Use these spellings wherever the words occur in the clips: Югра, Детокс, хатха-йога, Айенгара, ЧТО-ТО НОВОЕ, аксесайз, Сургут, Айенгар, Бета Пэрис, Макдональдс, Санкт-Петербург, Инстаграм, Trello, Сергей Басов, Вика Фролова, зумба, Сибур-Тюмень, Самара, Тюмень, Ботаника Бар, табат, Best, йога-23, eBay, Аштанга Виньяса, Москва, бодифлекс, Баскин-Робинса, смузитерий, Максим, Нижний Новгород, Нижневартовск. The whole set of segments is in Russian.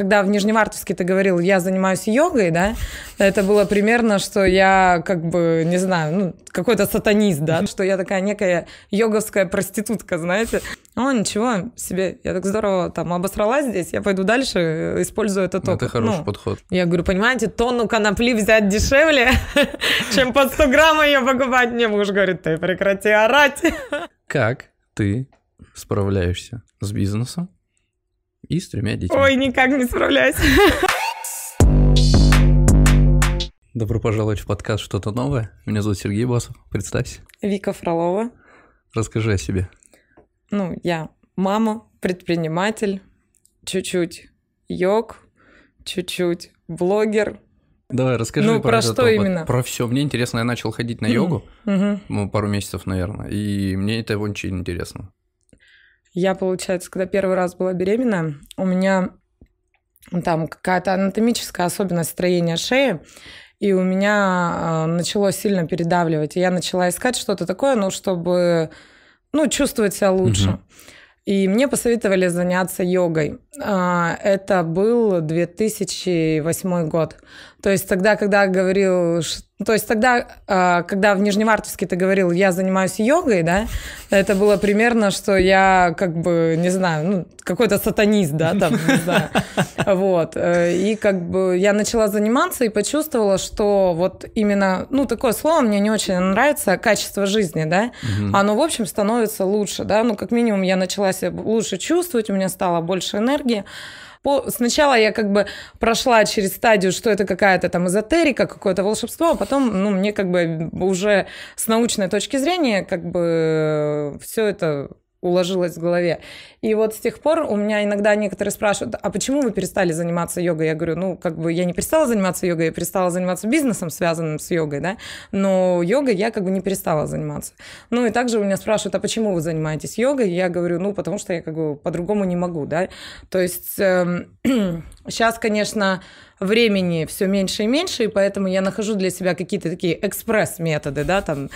когда в Нижневартовске ты говорил, я занимаюсь йогой, да, это было примерно, что я как бы, не знаю, ну, какой-то сатанист, да, что я такая некая йоговская проститутка, знаете. О, ничего себе, я так здорово там обосралась здесь, я пойду дальше, использую это только. Это хороший подход. Я говорю, понимаете, тонну конопли взять дешевле, чем под 100 грамм ее покупать. Мне муж говорит, ты прекрати орать. Как ты справляешься с бизнесом и с 3 детьми? Ой, никак не справляюсь. Добро пожаловать в подкаст «Что-то новое». Меня зовут Сергей Басов, представься. Вика Фролова. Расскажи о себе. Ну, я мама, предприниматель, чуть-чуть йог, чуть-чуть блогер. Давай, расскажи ну, про что именно? Про все. Мне интересно, я начал ходить на йогу пару месяцев, наверное, и мне это очень интересно. Я, получается, когда первый раз была беременна, у меня там какая-то анатомическая особенность строения шеи, и у меня начало сильно передавливать. И я начала искать что-то такое, ну, чтобы чувствовать себя лучше. И мне посоветовали заняться йогой. Это был 2008 год. То есть тогда, когда в Нижневартовске ты говорил, я занимаюсь йогой, да, это было примерно, что я как бы, не знаю, какой-то сатанист, да, там, не знаю. Вот. И как бы я начала заниматься и почувствовала, что вот именно, такое слово мне не очень нравится, качество жизни, да, оно, в общем, становится лучше, да, как минимум я начала себя лучше чувствовать, у меня стало больше энергии. Сначала я как бы прошла через стадию, что это какая-то там эзотерика, какое-то волшебство, а потом, мне как бы уже с научной точки зрения как бы все это уложилось в голове. И вот с тех пор у меня иногда некоторые спрашивают, а почему вы перестали заниматься йогой? Я говорю, я не перестала заниматься йогой, я перестала заниматься бизнесом, связанным с йогой, да, но йогой я как бы не перестала заниматься. Ну, и также у меня спрашивают, а почему вы занимаетесь йогой? Я говорю, потому что я как бы по-другому не могу, да. То есть сейчас, конечно, времени все меньше и меньше, и поэтому я нахожу для себя какие-то такие экспресс-методы, да, там...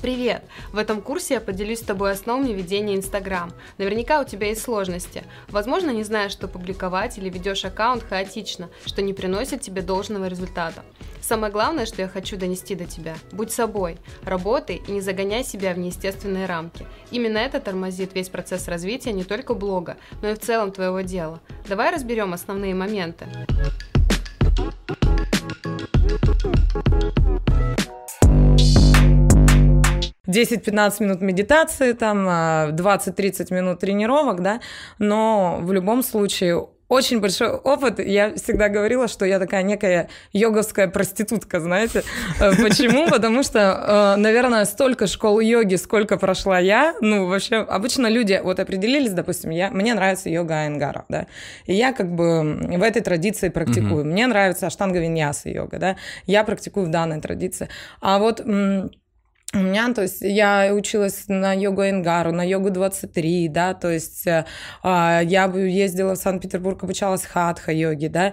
Привет! В этом курсе я поделюсь с тобой основами ведения Инстаграм. Наверняка у тебя есть сложности. Возможно, не знаешь, что публиковать, или ведешь аккаунт хаотично, что не приносит тебе должного результата. Самое главное, что я хочу донести до тебя – будь собой, работай и не загоняй себя в неестественные рамки. Именно это тормозит весь процесс развития не только блога, но и в целом твоего дела. Давай разберем основные моменты. – 10-15 минут медитации, там 20-30 минут тренировок, да, но в любом случае очень большой опыт. Я всегда говорила, что я такая некая йоговская проститутка, знаете. Почему? Потому что, наверное, столько школ йоги, сколько прошла я, вообще обычно люди вот определились, допустим, мне нравится йога Айенгара, да, и я как бы в этой традиции практикую. Мне нравится Аштанга Виньяса йога, да, я практикую в данной традиции. А вот... У меня, то есть, я училась на йогу Айенгару, на йогу-23, да, то есть, я ездила в Санкт-Петербург, обучалась хатха-йоге, да,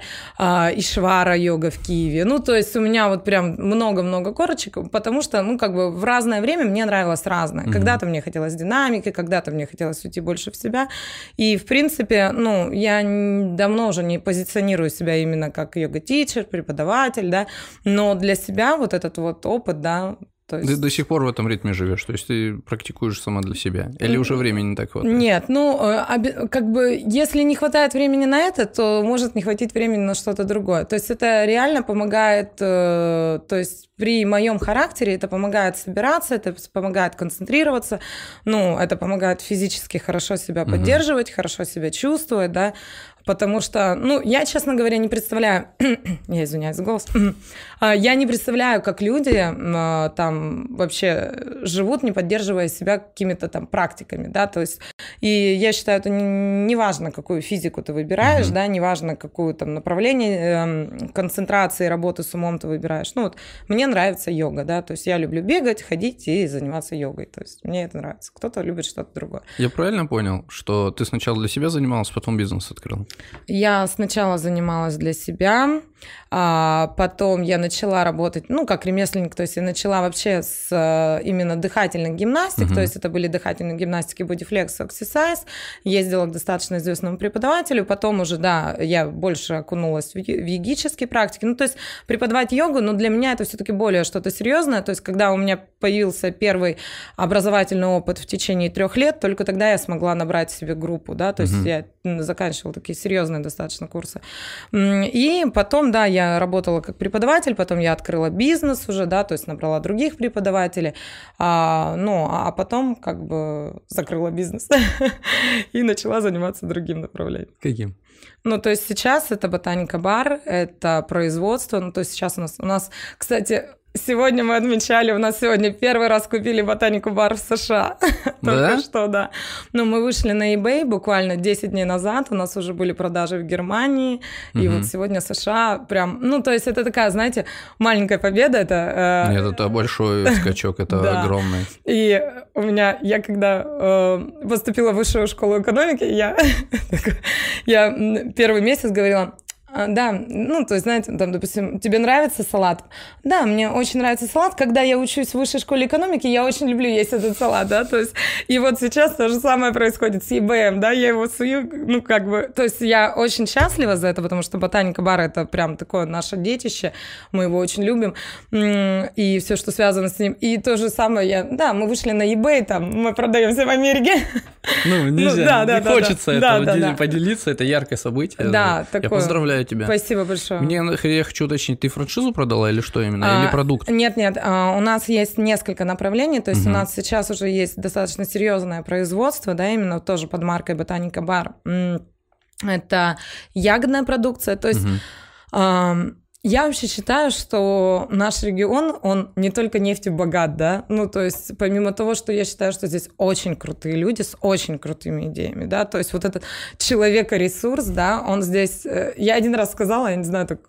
ишвара-йога в Киеве, то есть, у меня вот прям много-много корочек, потому что, как бы, в разное время мне нравилось разное. Когда-то мне хотелось динамики, когда-то мне хотелось уйти больше в себя, и, в принципе, я давно уже не позиционирую себя именно как йога-тичер, преподаватель, да, но для себя вот этот вот опыт, да, есть... Ты до сих пор в этом ритме живешь, то есть ты практикуешь сама для себя? Или уже времени не так хватает? Нет, как бы, если не хватает времени на это, то может не хватить времени на что-то другое. То есть это реально помогает, то есть при моем характере это помогает собираться, это помогает концентрироваться, это помогает физически хорошо себя поддерживать, хорошо себя чувствовать, да. Потому что, я, честно говоря, не представляю, я извиняюсь за голос, я не представляю, как люди там вообще живут, не поддерживая себя какими-то там практиками, да, то есть, и я считаю, это не важно, какую физику ты выбираешь, да, не важно, какое там направление концентрации, работы с умом ты выбираешь, мне нравится йога, да, то есть, я люблю бегать, ходить и заниматься йогой, то есть, мне это нравится, кто-то любит что-то другое. Я правильно понял, что ты сначала для себя занималась, потом бизнес открыл? Я сначала занималась для себя, Потом я начала работать, ну, как ремесленник, то есть я начала вообще с именно дыхательных гимнастик, то есть это были дыхательные гимнастики, бодифлекс, аксесайз. Ездила к достаточно известному преподавателю, потом уже, да, я больше окунулась в йогические практики. Ну, то есть преподавать йогу, но для меня это все-таки более что-то серьезное. То есть когда у меня появился первый образовательный опыт в течение 3 лет, только тогда я смогла набрать себе группу, да, то есть я заканчивала такие серьезные достаточно курсы. И потом, да, я работала как преподаватель, потом я открыла бизнес уже, да, то есть набрала других преподавателей, ну, а потом как бы закрыла бизнес и начала заниматься другим направлением. Каким? Ну, то есть сейчас это Ботаника Бар, это производство, ну, то есть сейчас у нас, кстати, сегодня мы отмечали, у нас сегодня первый раз купили Ботанику Бар в США. Только что, да. Ну, мы вышли на eBay буквально 10 дней назад, у нас уже были продажи в Германии, и вот сегодня США прям... Ну, то есть это такая, знаете, маленькая победа. Нет, это большой скачок, это огромный. И у меня, я когда поступила в Высшую школу экономики, я первый месяц говорила... Да, ну, то есть, знаете, там, допустим, тебе нравится салат? Да, мне очень нравится салат. Когда я учусь в Высшей школе экономики, я очень люблю есть этот салат, да, то есть, и вот сейчас то же самое происходит с eBay, да, я его сую, ну, как бы, то есть, я очень счастлива за это, потому что Ботаника Бар – это прям такое наше детище, мы его очень любим, и все, что связано с ним, и то же самое, да, мы вышли на eBay, там, мы продаемся в Америке. Ну, нельзя, не хочется этого поделиться, это яркое событие. Да, такое. Я поздравляю тебя. Спасибо большое. Я хочу уточнить, ты франшизу продала или что именно? Или продукт? Нет, у нас есть несколько направлений, то есть у нас сейчас уже есть достаточно серьезное производство, да, именно тоже под маркой Ботаника Бар. Это ягодная продукция, то есть... Я вообще считаю, что наш регион, он не только нефтью богат, да, ну, то есть, помимо того, что я считаю, что здесь очень крутые люди с очень крутыми идеями, да, то есть, вот этот человека-ресурс, да, он здесь, я один раз сказала, я не знаю, так,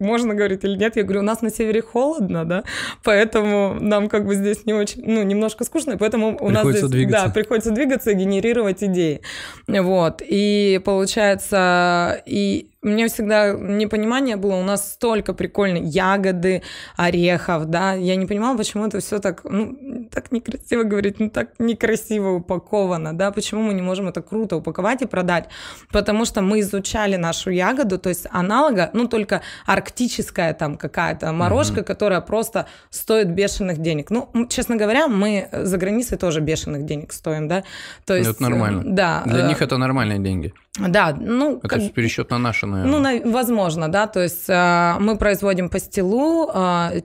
можно говорить или нет, я говорю, у нас на севере холодно, да, поэтому нам как бы здесь не очень, ну, немножко скучно, поэтому у нас здесь двигаться. Да, приходится двигаться и генерировать идеи, вот, и получается, и мне всегда непонимание было, у нас столько прикольных ягоды, орехов, да, я не понимала, почему это все так, ну, так некрасиво говорить, ну, так некрасиво упаковано, да, почему мы не можем это круто упаковать и продать, потому что мы изучали нашу ягоду, то есть аналога, ну, только арктическая там какая-то морожка, которая просто стоит бешеных денег, ну, честно говоря, мы за границей тоже бешеных денег стоим, да, то есть... Это нормально, да, для них это нормальные деньги. Да, ну... Это как... пересчет на наши, наверное. Ну, возможно, да, то есть мы производим пастилу,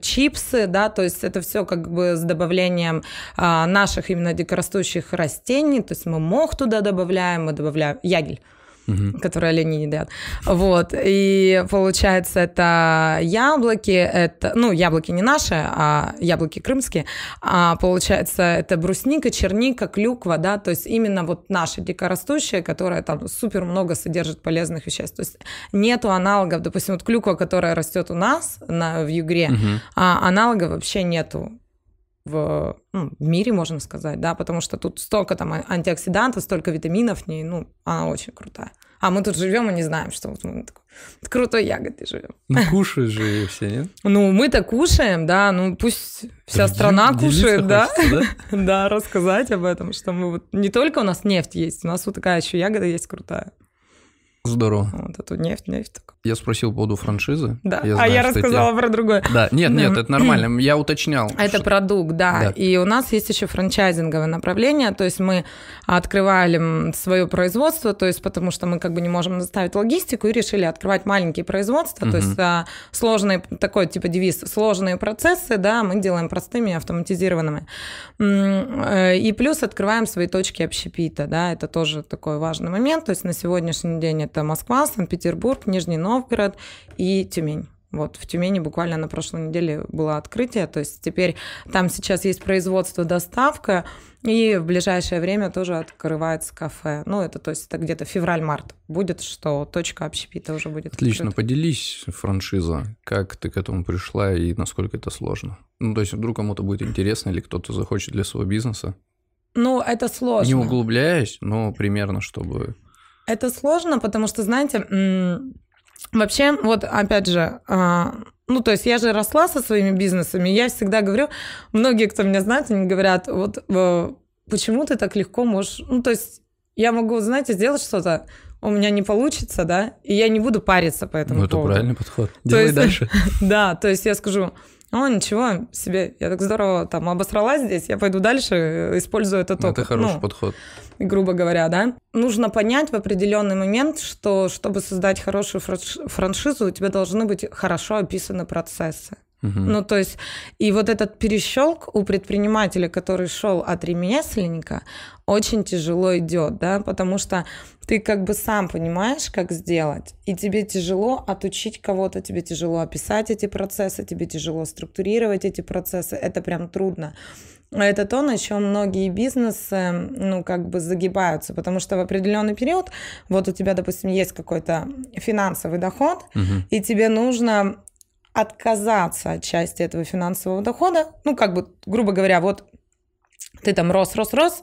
чипсы, да, то есть это все как бы с добавлением наших именно дикорастущих растений, то есть мы мох туда добавляем, мы добавляем ягель, которые олени не едят. Вот, и получается, это яблоки, это, ну, яблоки не наши, а яблоки крымские, а получается, это брусника, черника, клюква, да, то есть именно вот наши дикорастущие, которые там супер много содержат полезных веществ, то есть нету аналогов, допустим, вот клюква, которая растет у нас в Югре, а аналогов вообще нету в мире, можно сказать, да, потому что тут столько там антиоксидантов, столько витаминов в ней, ну, она очень крутая. А мы тут живем и не знаем, что вот мы такой крутой ягоды живем. Ну, кушают же ее все, нет? Ну, мы-то кушаем, да, ну, пусть вся страна кушает, да? Хочется, да? Да, рассказать об этом, что мы вот... Не только у нас нефть есть, у нас вот такая еще ягода есть крутая. Здорово. Вот эту нефть. Я спросил по поводу франшизы. Да, я знаю, я рассказала про другое. Да, нет, это нормально, я уточнял. Это продукт, да. И у нас есть еще франчайзинговое направление, то есть мы открывали свое производство, то есть потому что мы как бы не можем доставить логистику и решили открывать маленькие производства, то есть сложные, такой типа девиз, сложные процессы, да, мы делаем простыми, автоматизированными. И плюс открываем свои точки общепита, да, это тоже такой важный момент, то есть на сегодняшний день это Москва, Санкт-Петербург, Нижний Новгород и Тюмень. Вот в Тюмени буквально на прошлой неделе было открытие, то есть теперь там сейчас есть производство, доставка, и в ближайшее время тоже открывается кафе. Ну, это, то есть, это где-то февраль-март будет, что точка общепита уже будет открыта. Отлично, поделись, франшиза, как ты к этому пришла и насколько это сложно. Ну, то есть, вдруг кому-то будет интересно или кто-то захочет для своего бизнеса. Ну, это сложно. Не углубляясь, но примерно, чтобы... Это сложно, потому что, знаете, Вообще, вот опять же, ну, то есть я же росла со своими бизнесами, я всегда говорю, многие, кто меня знает, они говорят, вот почему ты так легко можешь, ну, то есть я могу, знаете, сделать что-то, у меня не получится, да, и я не буду париться по этому поводу. Ну, это правильный подход, делай дальше. Да, то есть я скажу, о, ничего себе, я так здорово там обосралась здесь, я пойду дальше, использую это только. Это хороший подход. Грубо говоря, да. Нужно понять в определенный момент, что чтобы создать хорошую франшизу, у тебя должны быть хорошо описаны процессы. Угу. Ну, то есть, и вот этот перещелк у предпринимателя, который шел от ремесленника, очень тяжело идет, да, потому что ты как бы сам понимаешь, как сделать, и тебе тяжело отучить кого-то, тебе тяжело описать эти процессы, тебе тяжело структурировать эти процессы, это прям трудно. Это то, на чем многие бизнесы, ну, как бы загибаются, потому что в определенный период, вот у тебя, допустим, есть какой-то финансовый доход, угу. и тебе нужно отказаться от части этого финансового дохода, ну, как бы, грубо говоря, вот ты там рос,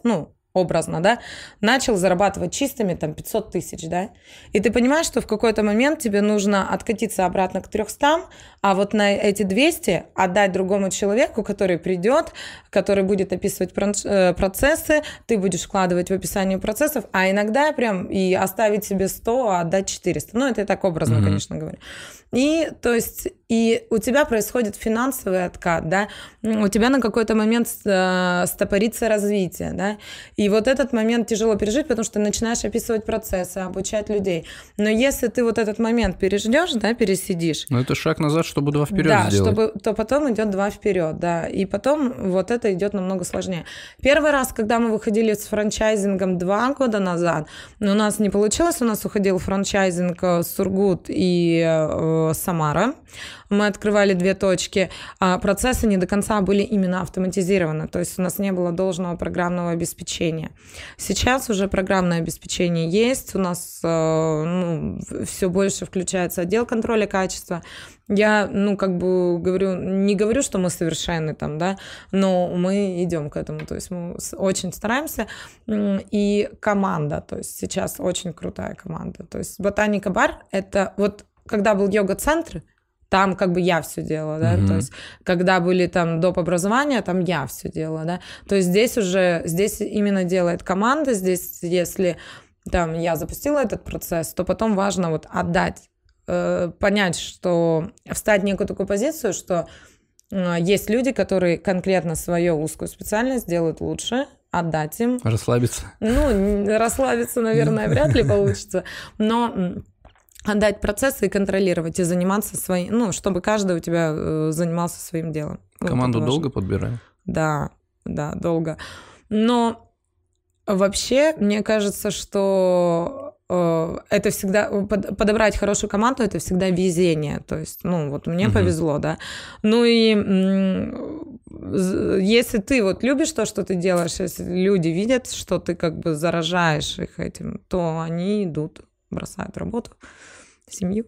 ну, образно, да, начал зарабатывать чистыми, там, 500 тысяч, да, и ты понимаешь, что в какой-то момент тебе нужно откатиться обратно к 300, а вот на эти 200 отдать другому человеку, который придет, который будет описывать процессы, ты будешь вкладывать в описание процессов, а иногда прям и оставить себе 100, а отдать 400. Ну, это я так образно, конечно, говорю. И, то есть, и у тебя происходит финансовый откат, да, у тебя на какой-то момент стопорится развитие, да, и вот этот момент тяжело пережить, потому что ты начинаешь описывать процессы, обучать людей. Но если ты вот этот момент переждешь, да, пересидишь... Ну, это шаг назад, чтобы два вперед да, сделать. Да, то потом идет два вперед, да, и потом вот это идет намного сложнее. Первый раз, когда мы выходили с франчайзингом 2 года назад, у нас не получилось, у нас уходил франчайзинг Сургут и Самара. Мы открывали 2 точки. Процессы не до конца были именно автоматизированы. То есть у нас не было должного программного обеспечения. Сейчас уже программное обеспечение есть. У нас ну, все больше включается отдел контроля качества. Я, ну, как бы говорю, не говорю, что мы совершенны там, да, но мы идем к этому. То есть мы очень стараемся. И команда, то есть сейчас очень крутая команда. То есть Ботаника Бар – это вот когда был йога-центр, там как бы я все делала, да, то есть когда были там доп. Образования, там я все делала, да, то есть здесь уже, здесь именно делает команда, здесь если там я запустила этот процесс, то потом важно вот отдать, понять, что встать в некую такую позицию, что есть люди, которые конкретно свою узкую специальность делают лучше, отдать им. Расслабиться. Ну, расслабиться, наверное, вряд ли получится, но... отдать процессы и контролировать, и заниматься своим, ну, чтобы каждый у тебя занимался своим делом. Команду вот долго подбираем? Да, да, долго. Но вообще, мне кажется, что это всегда, подобрать хорошую команду, это всегда везение. То есть, ну, вот мне повезло, да. Ну и если ты вот любишь то, что ты делаешь, если люди видят, что ты как бы заражаешь их этим, то они идут, бросают работу, семью,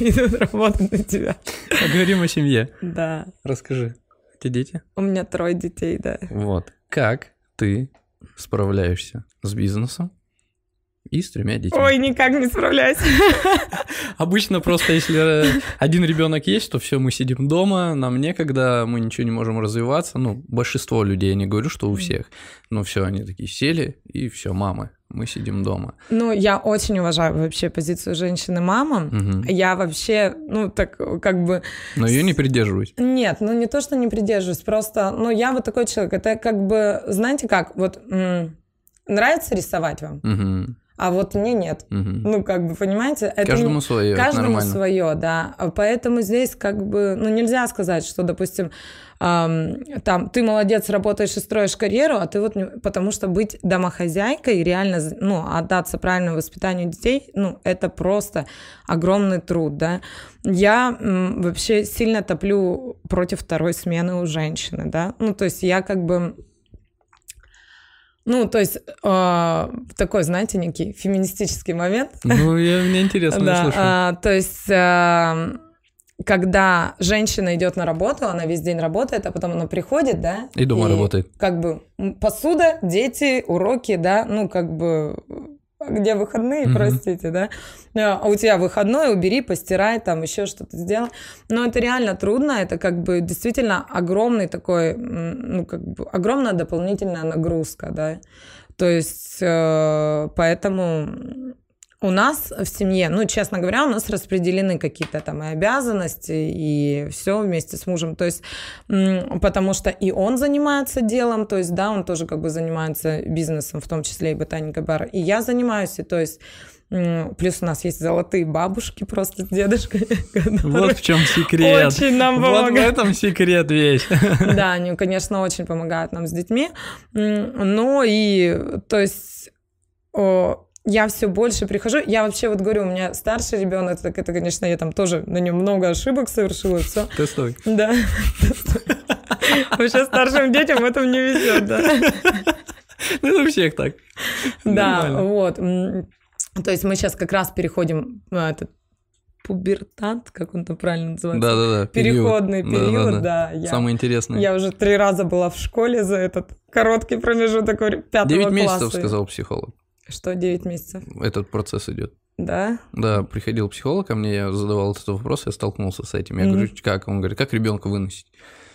идут работать на тебя. Поговорим о семье. Да. Расскажи. У тебя дети? У меня 3 детей, да. Вот. Как ты справляешься с бизнесом и с 3 детьми? Ой, никак не справляюсь. Обычно просто если 1 ребенок есть, то все, мы сидим дома, нам некогда, мы ничего не можем развиваться. Ну, большинство людей, я не говорю, что у всех. Но все, они такие сели, и все, мамы. Мы сидим дома. Ну, я очень уважаю вообще позицию женщины-мамы. Я вообще, ну, так как бы... Но ее не придерживаюсь. Нет, ну, не то, что не придерживаюсь, просто, ну, я вот такой человек. Это как бы, знаете как, вот нравится рисовать вам, а вот мне нет. Ну, как бы, понимаете? Это каждому не... свое, каждому свое, да. Поэтому здесь как бы, ну, нельзя сказать, что, допустим, там, ты молодец, работаешь и строишь карьеру, а ты вот... Не... Потому что быть домохозяйкой и реально, ну, отдаться правильному воспитанию детей, ну, это просто огромный труд, да. Я вообще сильно топлю против 2-й смены у женщины, да. Ну, то есть я как бы... Ну, то есть такой, знаете, некий феминистический момент. Ну, мне интересно, я слышу. То есть... Когда женщина идет на работу, она весь день работает, а потом она приходит, да? И дома работает. Как бы посуда, дети, уроки, да, ну, как бы где выходные, простите, да? А у тебя выходной, убери, постирай, там еще что-то сделай. Но это реально трудно, это как бы действительно огромный такой, ну, как бы огромная дополнительная нагрузка, да? То есть, поэтому... У нас в семье, ну, честно говоря, у нас распределены какие-то там и обязанности, и все вместе с мужем. То есть, потому что и он занимается делом, то есть, да, он тоже как бы занимается бизнесом, в том числе и Ботаника Бар, и я занимаюсь, и то есть... Плюс у нас есть золотые бабушки просто с дедушкой. Вот в чем секрет. Очень нам помогают. Вот в этом секрет весь. Да, они, конечно, очень помогают нам с детьми. Ну и, то есть... Я все больше прихожу, я вообще вот говорю, у меня старший ребенок, так это, конечно, я там тоже на нем много ошибок совершила, все. Тестовый. Да. Вообще старшим детям в этом не везет, да. Ну, это у всех так. Да, вот. То есть мы сейчас как раз переходим этот пубертат, как он там правильно называется? Да-да-да. Переходный период, да. Самое интересное. Я уже 3 раза была в школе за этот короткий промежуток 5-го класса. 9 месяцев, сказал психолог. Что 9 месяцев? Этот процесс идет. Да? Да, приходил психолог ко мне, я задавал этот вопрос, я столкнулся с этим. Я говорю, как? Он говорит, как ребенка выносить?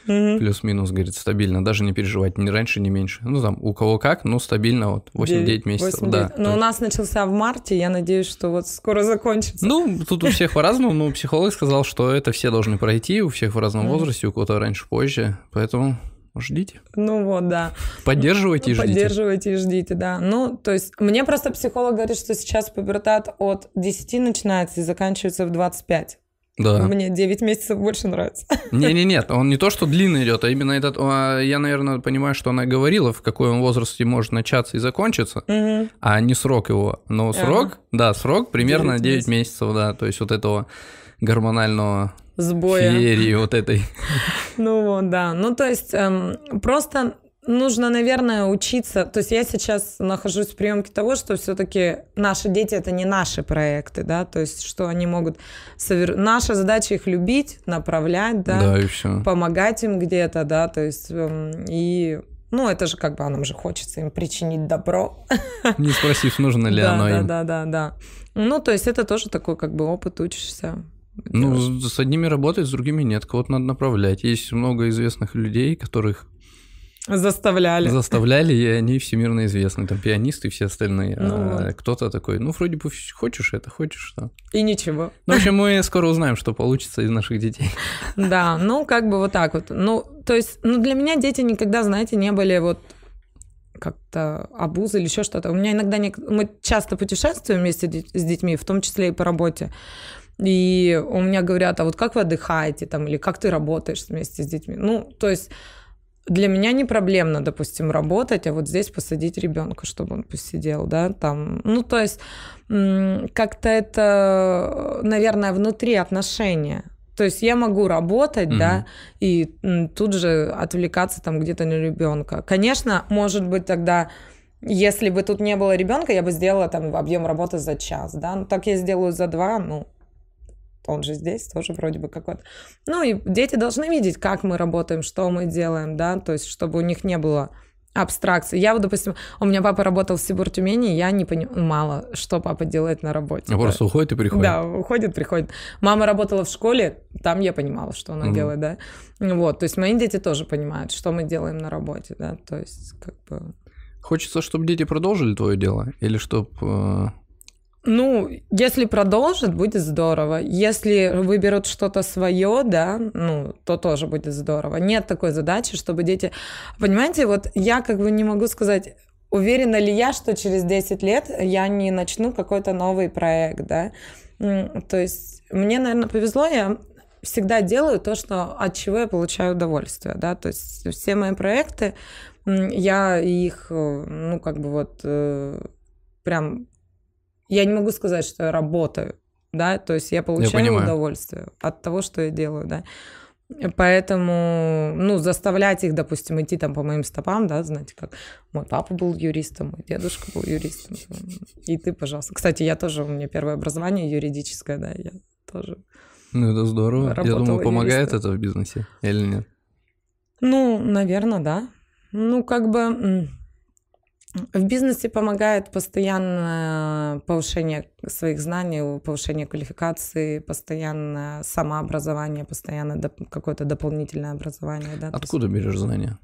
Плюс-минус, говорит, стабильно, даже не переживать, ни раньше, ни меньше. Ну, там, у кого как, но стабильно, вот, 8-9 месяцев. 8-9. Да, но у нас начался в марте, я надеюсь, что вот скоро закончится. Ну, тут у всех по-разному, но психолог сказал, что это все должны пройти, у всех в разном возрасте, у кого-то раньше, позже, поэтому... Ждите. Ну вот, да. Поддерживайте и ждите. Поддерживайте и ждите, да. Ну, то есть, мне просто психолог говорит, что сейчас пубертат от 10 начинается и заканчивается в 25. Да. Мне 9 месяцев больше нравится. Нет, он не то, что длинно идет, а именно этот... Я, наверное, понимаю, что она говорила, в какой он возрасте может начаться и закончиться, а не срок его. Но срок, да, срок примерно 9 месяцев, да, то есть вот этого гормонального... сбоя. Феерии вот этой. Ну вот, да. Ну, то есть, просто нужно, наверное, учиться. То есть, я сейчас нахожусь в приемке того, что все-таки наши дети – это не наши проекты, да, то есть, что они могут... Наша задача их любить, направлять, да, да и все. Помогать им где-то, да, то есть, и... Ну, это же как бы, нам же хочется им причинить добро. Не спросив, нужно ли оно им. Да. Ну, то есть, это тоже такой как бы опыт, учишься. Ну, с одними работать, с другими нет. Кого-то надо направлять. Есть много известных людей, которых... Заставляли, и они всемирно известны. Там пианисты и все остальные. Ну, а кто-то такой, ну, вроде бы хочешь это, хочешь что. И ничего. Ну, в общем, мы скоро узнаем, что получится из наших детей. Да, ну, как бы вот так вот. Ну, то есть, ну, для меня дети никогда, знаете, не были вот... как-то обузы или еще что-то. У меня иногда... Мы часто путешествуем вместе с детьми, в том числе и по работе. И у меня говорят, а вот как вы отдыхаете там, или как ты работаешь вместе с детьми? Ну, то есть для меня не проблемно, допустим, работать, а вот здесь посадить ребенка, чтобы он посидел, да, там. Ну, то есть как-то это, наверное, внутри отношения. То есть я могу работать, да, и тут же отвлекаться там где-то на ребенка. Конечно, может быть, тогда... Если бы тут не было ребенка, я бы сделала там объем работы за час, да. Ну, так я сделаю за 2, ну... Он же здесь тоже вроде бы какой-то. Ну и дети должны видеть, как мы работаем, что мы делаем, да, то есть чтобы у них не было абстракции. Я вот, допустим, у меня папа работал в Сибур-Тюмени, я не понимала, что папа делает на работе. А да. Просто уходит и приходит. Да, уходит, приходит. Мама работала в школе, там я понимала, что она делает, да. Вот, то есть мои дети тоже понимают, что мы делаем на работе, да, то есть как бы... Хочется, чтобы дети продолжили твое дело или чтобы... Ну, если продолжат, будет здорово. Если выберут что-то свое, да, ну, то тоже будет здорово. Нет такой задачи, чтобы дети... Понимаете, вот я как бы не могу сказать, уверена ли я, что через 10 лет я не начну какой-то новый проект, да. То есть мне, наверное, повезло, я всегда делаю то, что, от чего я получаю удовольствие, да. То есть все мои проекты, я их, ну, как бы вот прям... Я не могу сказать, что я работаю, да, то есть я получаю удовольствие от того, что я делаю, да. Поэтому, ну, заставлять их, допустим, идти там по моим стопам, да, знаете, как мой папа был юристом, мой дедушка был юристом, и ты, пожалуйста. Кстати, я тоже, у меня первое образование юридическое, да, я тоже. Ну, это здорово. Я думаю, помогает юристом. Это в бизнесе или нет? Ну, наверное, да. Ну, как бы... В бизнесе помогает постоянно повышение своих знаний, повышение квалификации, постоянно самообразование, постоянно какое-то дополнительное образование. Да? Откуда берешь знания?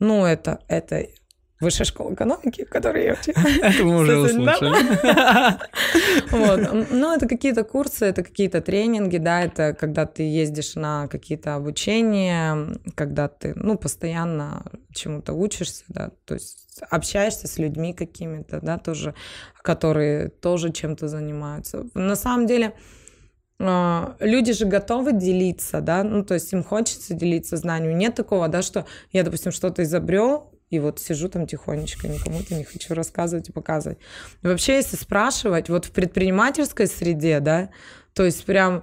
Ну, это Высшая школа экономики, в которой я училась. Это мы уже услышали. Ну, это какие-то курсы, это какие-то тренинги, да, это когда ты ездишь на какие-то обучения, когда ты, ну, постоянно чему-то учишься, да, то есть общаешься с людьми какими-то, да, тоже, которые тоже чем-то занимаются. На самом деле... Люди же готовы делиться, да, ну, то есть им хочется делиться знаниями. Нет такого, да, что я, допустим, что-то изобрел, и вот сижу там тихонечко, никому-то не хочу рассказывать и показывать. Вообще, если спрашивать, вот в предпринимательской среде, да, то есть прям...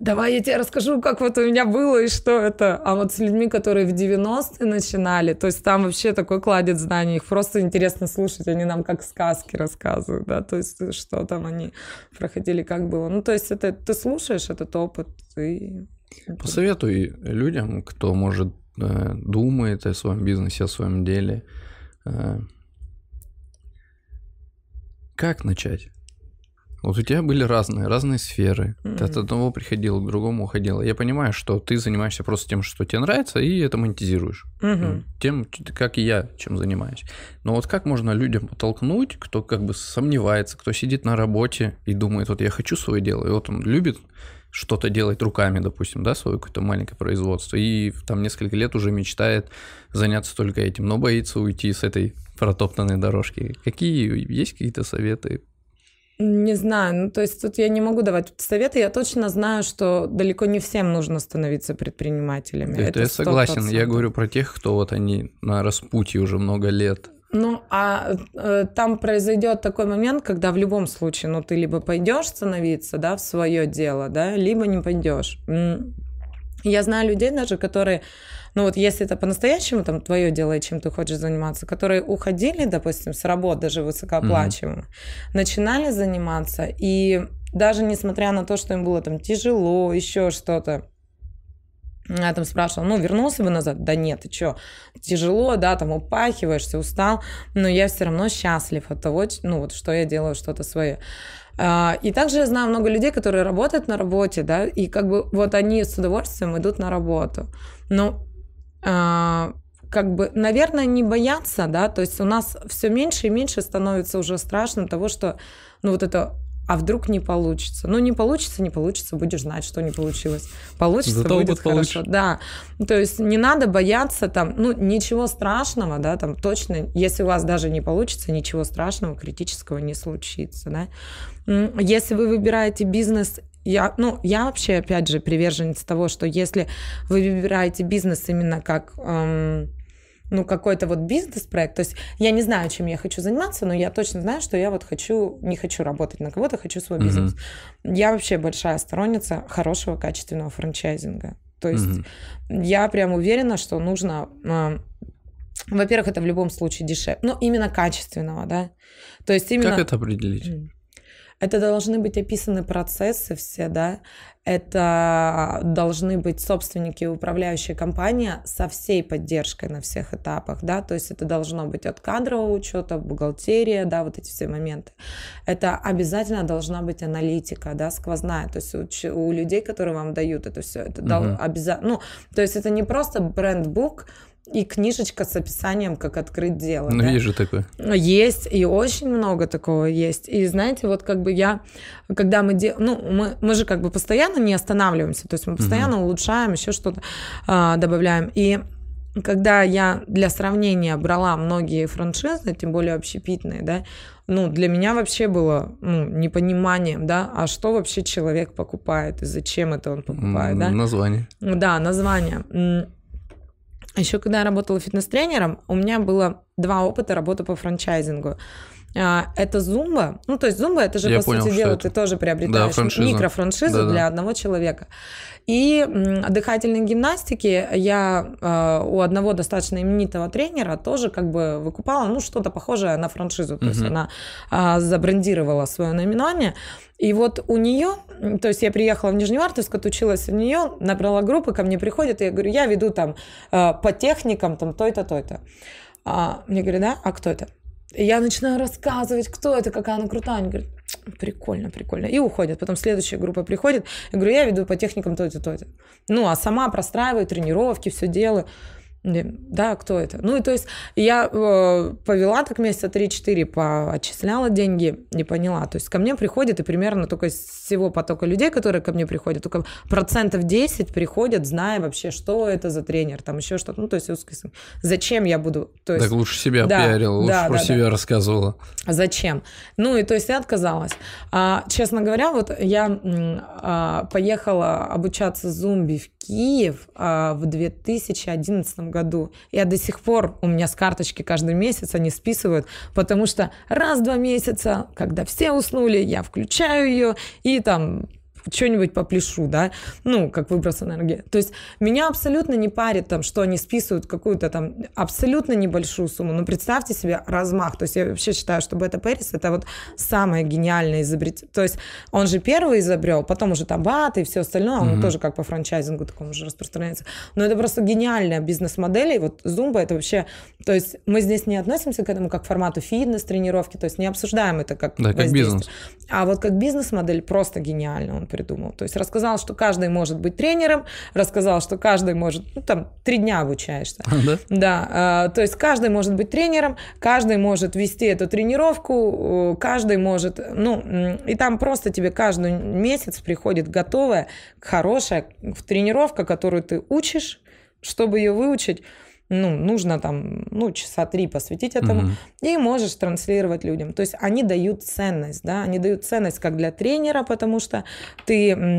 Давай я тебе расскажу, как вот у меня было и что это. А вот с людьми, которые в 90-е начинали, то есть там вообще такой кладет знаний, их просто интересно слушать, они нам как сказки рассказывают, да, то есть что там они проходили, как было. Ну, то есть это ты слушаешь этот опыт и... Посоветуй людям, кто, может, думает о своем бизнесе, о своем деле, как начать? Вот у тебя были разные сферы. Mm-hmm. Ты от одного приходила, к другому уходила. Я понимаю, что ты занимаешься просто тем, что тебе нравится, и это монетизируешь. Mm-hmm. Тем, как и я, чем занимаюсь. Но вот как можно людям подтолкнуть, кто как бы сомневается, кто сидит на работе и думает, вот я хочу свое дело, и вот он любит что-то делать руками, допустим, да, свое какое-то маленькое производство, и там несколько лет уже мечтает заняться только этим, но боится уйти с этой протоптанной дорожки. Есть какие-то советы? Не знаю, ну то есть тут я не могу давать советы, я точно знаю, что далеко не всем нужно становиться предпринимателями. Это я согласен, я говорю про тех, кто вот они на распутье уже много лет. Ну, а там произойдет такой момент, когда в любом случае, ну ты либо пойдешь становиться, да, в свое дело, да, либо не пойдешь. Я знаю людей даже, которые, ну вот если это по-настоящему там твое дело и чем ты хочешь заниматься, которые уходили, допустим, с работ даже высокооплачиваемых, mm-hmm. начинали заниматься, и даже несмотря на то, что им было там тяжело, еще что-то, я там спрашивала, ну вернулся бы назад? Да нет, ты чё, тяжело, да, там упахиваешься, устал, но я все равно счастлив от того, ну вот что я делаю, что-то свое. И также я знаю много людей, которые работают на работе, да, и как бы вот они с удовольствием идут на работу. Но как бы, наверное, не боятся, да, то есть у нас все меньше и меньше становится уже страшным того, что, ну, вот это, а вдруг не получится. Ну, не получится, будешь знать, что не получилось. Получится, зато будет хорошо. Получишь. Да, то есть не надо бояться там, ну, ничего страшного, да, там точно, если у вас даже не получится, ничего страшного, критического не случится, да. Если вы выбираете бизнес, я вообще, опять же, приверженец того, что если вы выбираете бизнес именно как, ну, какой-то вот бизнес-проект, то есть я не знаю, чем я хочу заниматься, но я точно знаю, что я вот не хочу работать на кого-то, хочу свой бизнес. Mm-hmm. Я вообще большая сторонница хорошего, качественного франчайзинга. То есть mm-hmm. я прям уверена, что нужно... Во-первых, это в любом случае дешевле. Ну, именно качественного, да. То есть именно... Как это определить? Это должны быть описаны процессы все, да, это должны быть собственники и управляющая компания со всей поддержкой на всех этапах, да, то есть это должно быть от кадрового учета, бухгалтерия, да, вот эти все моменты. Это обязательно должна быть аналитика, да, сквозная, то есть у людей, которые вам дают это все, это обязательно, ну, то есть это не просто брендбук, и книжечка с описанием, как открыть дело. Ну, да? Есть же такое. Есть, и очень много такого есть. И знаете, вот как бы когда мы делаем... Ну, мы же как бы постоянно не останавливаемся, то есть мы постоянно улучшаем, еще что-то добавляем. И когда я для сравнения брала многие франшизы, тем более общепитные, да, ну, для меня вообще было непониманием, да, а что вообще человек покупает и зачем это он покупает, да? Название. Да, название. Еще когда я работала фитнес-тренером, у меня было 2 опыта работы по франчайзингу. Это зумба, ну то есть зумба, это же я по понял, сути дела, ты тоже приобретаешь, да, микрофраншизу, да, для одного человека. И дыхательные гимнастики я у одного достаточно именитого тренера тоже как бы выкупала, ну что-то похожее на франшизу, то есть она забрендировала свое наименование. И вот у нее, то есть я приехала в Нижневартовск, отучилась у нее, набрала группы, ко мне приходят, и я говорю, я веду там по техникам там то-то, то-то. Мне говорят, да, а кто это? И я начинаю рассказывать, кто это, какая она крутая. Они говорят, прикольно, прикольно. И уходят. Потом следующая группа приходит. Я говорю, я веду по техникам то-то, то-то. Ну, а сама простраиваю тренировки, все делаю. Да, кто это? Ну, и то есть я повела так месяца 3-4, поотчисляла деньги, не поняла. То есть ко мне приходят, и примерно только из всего потока людей, которые ко мне приходят, только 10% приходят, зная вообще, что это за тренер, там еще что-то. Ну, то есть зачем я буду... То есть, так лучше себя пиарила, лучше про себя рассказывала. Зачем? Ну, и то есть я отказалась. Честно говоря, вот я поехала обучаться зумбе в Киев в 2011 году. Я до сих пор, у меня с карточки каждый месяц они списывают, потому что раз в 2 месяца, когда все уснули, я включаю ее и там что-нибудь попляшу, да, ну, как выброс энергии. То есть меня абсолютно не парит там, что они списывают какую-то там абсолютно небольшую сумму, но представьте себе размах. То есть я вообще считаю, что Бета Пэрис — это вот самое гениальное изобретение. То есть он же первый изобрел, потом уже табат и все остальное, он тоже как по франчайзингу такому же распространяется. Но это просто гениальная бизнес-модель, и вот зумба — это вообще... То есть мы здесь не относимся к этому как к формату фитнес-тренировки, то есть не обсуждаем это как воздействие. Как бизнес. А вот как бизнес-модель просто гениально он придумал. То есть рассказал, что каждый может быть тренером, рассказал, что каждый может... Ну, там, 3 дня обучаешься. Да. То есть каждый может быть тренером, каждый может вести эту тренировку, каждый может... Ну, и там просто тебе каждый месяц приходит готовая, хорошая тренировка, которую ты учишь, чтобы ее выучить. Ну, нужно там, ну, часа 3 посвятить этому, и можешь транслировать людям. То есть они дают ценность, да, они дают ценность как для тренера, потому что ты... у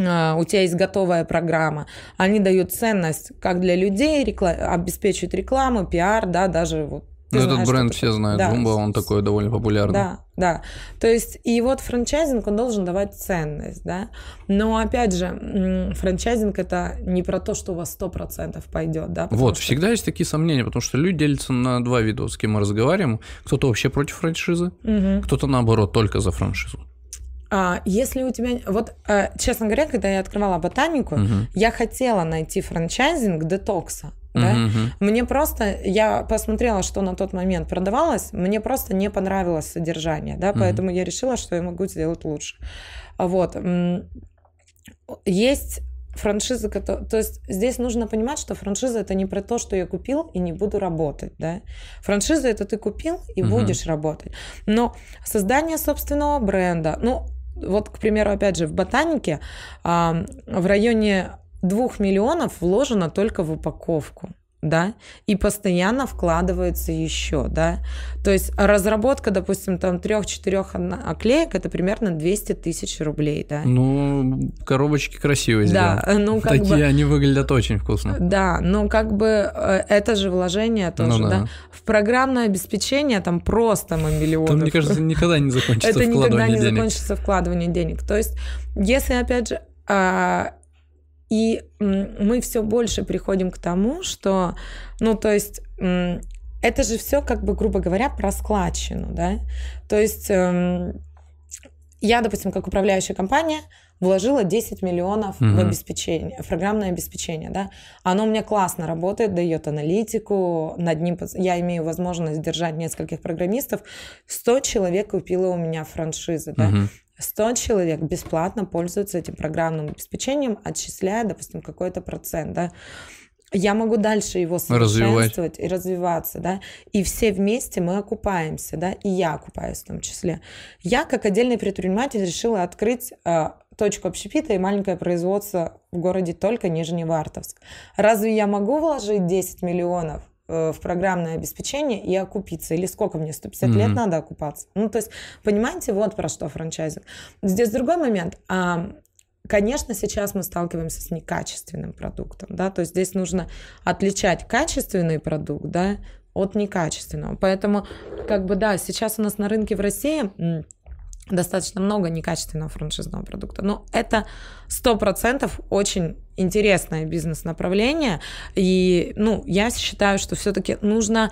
тебя есть готовая программа, они дают ценность как для людей, обеспечивают рекламу, пиар, да, даже вот. Ну, этот бренд все знают, зумба, он такой довольно популярный. Да, да. То есть, и вот франчайзинг, он должен давать ценность, да. Но, опять же, франчайзинг — это не про то, что у вас 100% пойдет, да. Вот, что... всегда есть такие сомнения, потому что люди делятся на 2 вида, с кем мы разговариваем. Кто-то вообще против франшизы, кто-то, наоборот, только за франшизу. Если у тебя... Вот, честно говоря, когда я открывала ботанику, я хотела найти франчайзинг детокса. Да? Мне просто, я посмотрела, что на тот момент продавалось, мне просто не понравилось содержание, да, поэтому я решила, что я могу сделать лучше. Вот. Есть франшизы, то есть здесь нужно понимать, что франшиза — это не про то, что я купил и не буду работать, да. Франшиза — это ты купил и будешь работать. Но создание собственного бренда, ну, вот, к примеру, опять же, в ботанике в районе 2 миллионов вложено только в упаковку, да, и постоянно вкладывается еще, да, то есть разработка, допустим, там 3-4 наклеек, это примерно 200 000 рублей, да. Ну, коробочки красивые сделаны. Да, ну, как такие бы... они выглядят очень вкусно. Да, но как бы это же вложение тоже, ну, да. В программное обеспечение там просто мы миллионов. Там, мне кажется, никогда не закончится вкладывание денег. Это никогда не закончится вкладывание денег. То есть, если, опять же, и мы все больше приходим к тому, что, ну, то есть, это же все, как бы, грубо говоря, про складчину, да. То есть, я, допустим, как управляющая компания, вложила 10 миллионов в обеспечение, в программное обеспечение, да. Оно у меня классно работает, дает аналитику, над ним я имею возможность держать нескольких программистов. 100 человек купило у меня франшизы, да. 100 человек бесплатно пользуются этим программным обеспечением, отчисляя, допустим, какой-то процент, да. Я могу дальше его совершенствовать и развиваться, да. И все вместе мы окупаемся, да, и я окупаюсь в том числе. Я, как отдельный предприниматель, решила открыть точку общепита и маленькое производство в городе только Нижневартовск. Разве я могу вложить 10 миллионов в программное обеспечение и окупиться? Или сколько мне, 150 лет надо окупаться? Ну, то есть, понимаете, вот про что франчайзинг. Здесь другой момент. Конечно, сейчас мы сталкиваемся с некачественным продуктом, да, то есть здесь нужно отличать качественный продукт, да, от некачественного. Поэтому, как бы, да, сейчас у нас на рынке в России достаточно много некачественного франшизного продукта. Но это 100% очень интересное бизнес-направление. И, ну, я считаю, что все-таки нужно...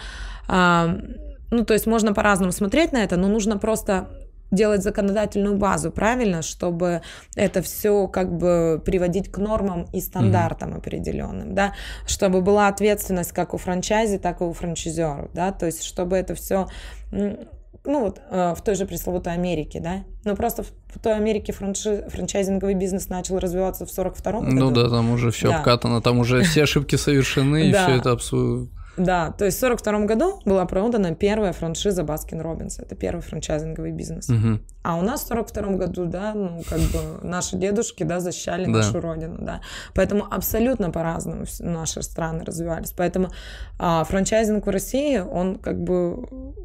ну, то есть можно по-разному смотреть на это, но нужно просто... делать законодательную базу, правильно, чтобы это все как бы приводить к нормам и стандартам определенным, да, чтобы была ответственность как у франчайзи, так и у франчайзеров, да, то есть чтобы это все, ну вот в той же пресловутой Америке, да, но просто в той Америке франчайзинговый бизнес начал развиваться в 1942 году. Ну да, там уже все обкатано, там уже все ошибки совершены, и все это абсолютно. Да, то есть в 1942 году была продана первая франшиза Баскин-Робинса, это первый франчайзинговый бизнес. Угу. А у нас в 1942 году, да, ну как бы наши дедушки, да, защищали нашу родину, да. Поэтому абсолютно по-разному наши страны развивались. Поэтому франчайзинг в России, он как бы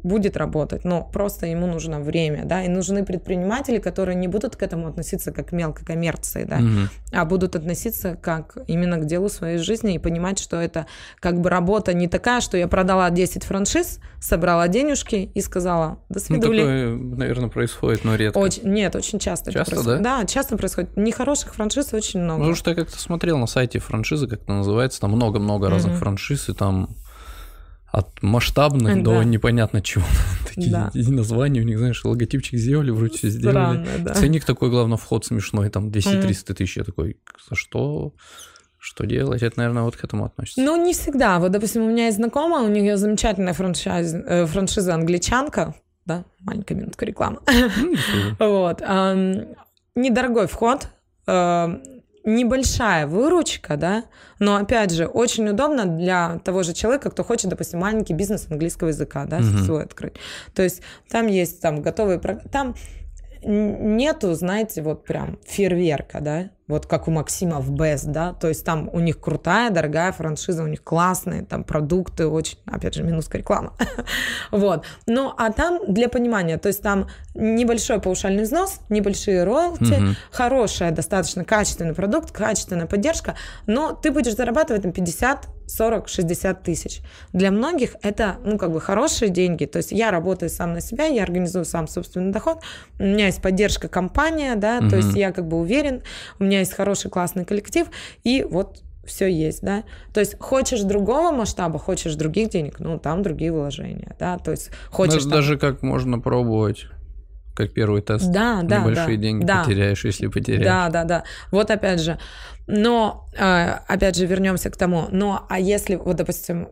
будет работать, но просто ему нужно время, да, и нужны предприниматели, которые не будут к этому относиться как к мелкой коммерции, да, а будут относиться как именно к делу своей жизни и понимать, что это как бы работа не такая, что я продала 10 франшиз, собрала денежки и сказала «до свидули». Ну, такое, наверное, происходит, но редко. Нет, очень часто. Часто, это происходит. Да? Да, часто происходит. Нехороших франшиз очень много. Потому что я как-то смотрел на сайте франшизы, как это называется, там много-много разных франшиз, и там от масштабных до непонятно чего. Такие названия у них, знаешь, логотипчик сделали, вроде все сделали. Ценник такой, главное, вход смешной, там 200-300 тысяч. Я такой, за что... Что делать? Это, наверное, вот к этому относится. Ну, не всегда. Вот, допустим, у меня есть знакомая, у нее замечательная франшиза «Англичанка». Да, маленькая минутка рекламы. Вот. Недорогой вход, небольшая выручка, да, но, опять же, очень удобно для того же человека, кто хочет, допустим, маленький бизнес английского языка, да, свой открыть. То есть там готовые... Там нету, знаете, вот прям фейерверка, да, вот как у Максима в Best, да, то есть там у них крутая, дорогая франшиза, у них классные там продукты, очень, опять же, минуска реклама, вот. Ну, а там, для понимания, то есть там небольшой паушальный взнос, небольшие роялти, хорошая, достаточно качественный продукт, качественная поддержка, но ты будешь зарабатывать там 50, 40, 60 тысяч. Для многих это, ну, как бы хорошие деньги, то есть я работаю сам на себя, я организую сам собственный доход, у меня есть поддержка компания, да, то есть я как бы уверен, у меня есть хороший классный коллектив, и вот все есть, да. То есть хочешь другого масштаба, хочешь других денег, ну, там другие вложения, да, то есть хочешь... Там... Даже как можно пробовать, как первый тест, небольшие деньги потеряешь, если потеряешь. Да. Вот опять же, но, опять же, вернемся к тому, но, а если, вот, допустим,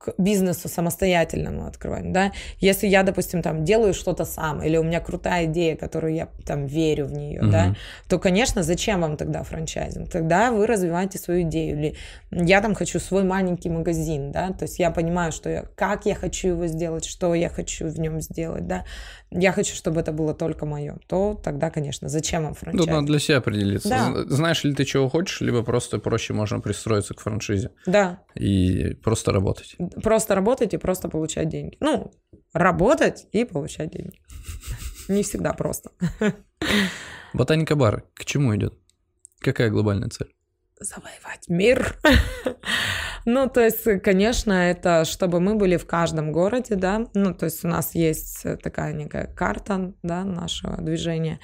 к бизнесу самостоятельному открываем, да, если я, допустим, там, делаю что-то сам, или у меня крутая идея, которую я, там, верю в нее, да, то, конечно, зачем вам тогда франчайзинг? Тогда вы развиваете свою идею, или я, там, хочу свой маленький магазин, да, то есть я понимаю, что я, как я хочу его сделать, что я хочу в нем сделать, да, я хочу, чтобы это было только мое, то тогда, конечно, зачем вам франчайзинг? Тут надо для себя определиться. Да. Знаешь ли ты, чего хочешь, либо просто проще можно пристроиться к франшизе. Да. И просто работать. Просто работать и просто получать деньги. Ну, работать и получать деньги. Не всегда просто. Ботаника Бар к чему идет? Какая глобальная цель? Завоевать мир. Ну, то есть, конечно, это чтобы мы были в каждом городе, да, ну, то есть у нас есть такая некая карта, да, нашего движения.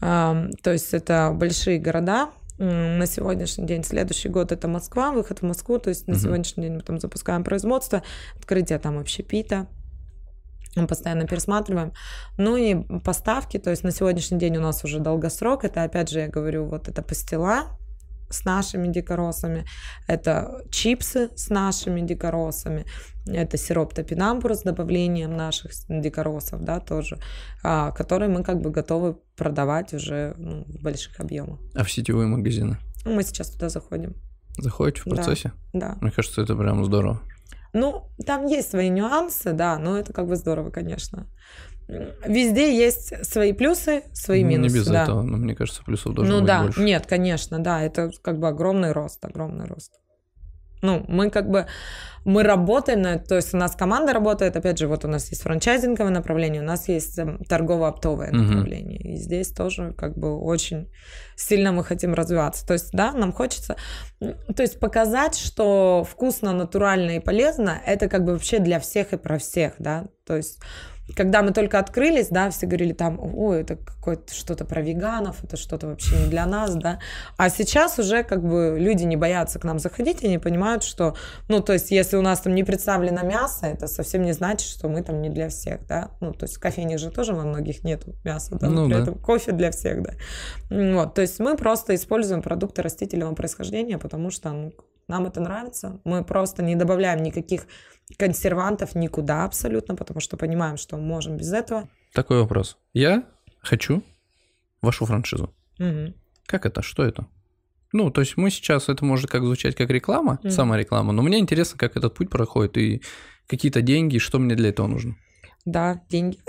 То есть это большие города. На сегодняшний день, следующий год это Москва, выход в Москву, то есть на сегодняшний день мы там запускаем производство, открытие там общепита, мы постоянно пересматриваем, ну и поставки, то есть на сегодняшний день у нас уже долгосрок, это опять же я говорю, вот это пастила с нашими дикоросами, это чипсы с нашими дикоросами, это сироп топинамбур с добавлением наших дикоросов, да, тоже, которые мы как бы готовы продавать уже, ну, в больших объемах. А в сетевые магазины? Мы сейчас туда заходим. Заходите в процессе? Да. Мне кажется, это прям здорово. Ну, там есть свои нюансы, да, но это как бы здорово, конечно. Везде есть свои плюсы, свои минусы. Не без этого, но мне кажется, плюсов должно быть больше. Нет, конечно, да, это как бы огромный рост. Ну, мы как бы, мы работаем на это, то есть у нас команда работает, опять же, вот у нас есть франчайзинговое направление, у нас есть торгово-оптовое направление, и здесь тоже как бы очень сильно мы хотим развиваться, то есть, да, нам хочется, то есть показать, что вкусно, натурально и полезно, это как бы вообще для всех и про всех, да, то есть И когда мы только открылись, да, все говорили там, ой, это какое-то что-то про веганов, это что-то вообще не для нас, да. А сейчас уже как бы люди не боятся к нам заходить, они понимают, что, ну, то есть, если у нас там не представлено мясо, это совсем не значит, что мы там не для всех, да. Ну, то есть, в кофейнях же тоже во многих нет мяса, да, ну, при этом кофе для всех, да. Вот, то есть, мы просто используем продукты растительного происхождения, потому что, ну, нам это нравится, мы просто не добавляем никаких консервантов никуда абсолютно, потому что понимаем, что можем без этого. Такой вопрос. Я хочу вашу франшизу. Угу. Как это? Что это? Ну, то есть мы сейчас, это может как звучать как реклама, угу. сама реклама, но мне интересно, как этот путь проходит и какие-то деньги, что мне для этого нужно. Да, деньги.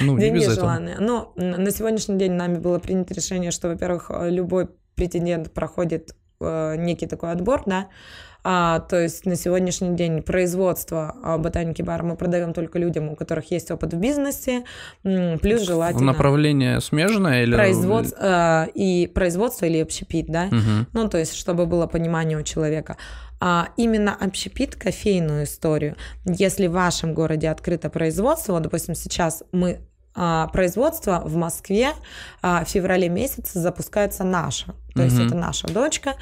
Ну, деньги желанные. Но на сегодняшний день нами было принято решение, что, во-первых, любой претендент проходит некий такой отбор, да, то есть на сегодняшний день производство Ботаники Бар мы продаем только людям, у которых есть опыт в бизнесе, плюс желательно... Направление смежное или... Производство или общепит, да, угу. Ну, то есть чтобы было понимание у человека. Именно общепит, кофейную историю, если в вашем городе открыто производство, вот, допустим, сейчас мы... производство в Москве в феврале месяце запускается наше. То есть это наша дочка.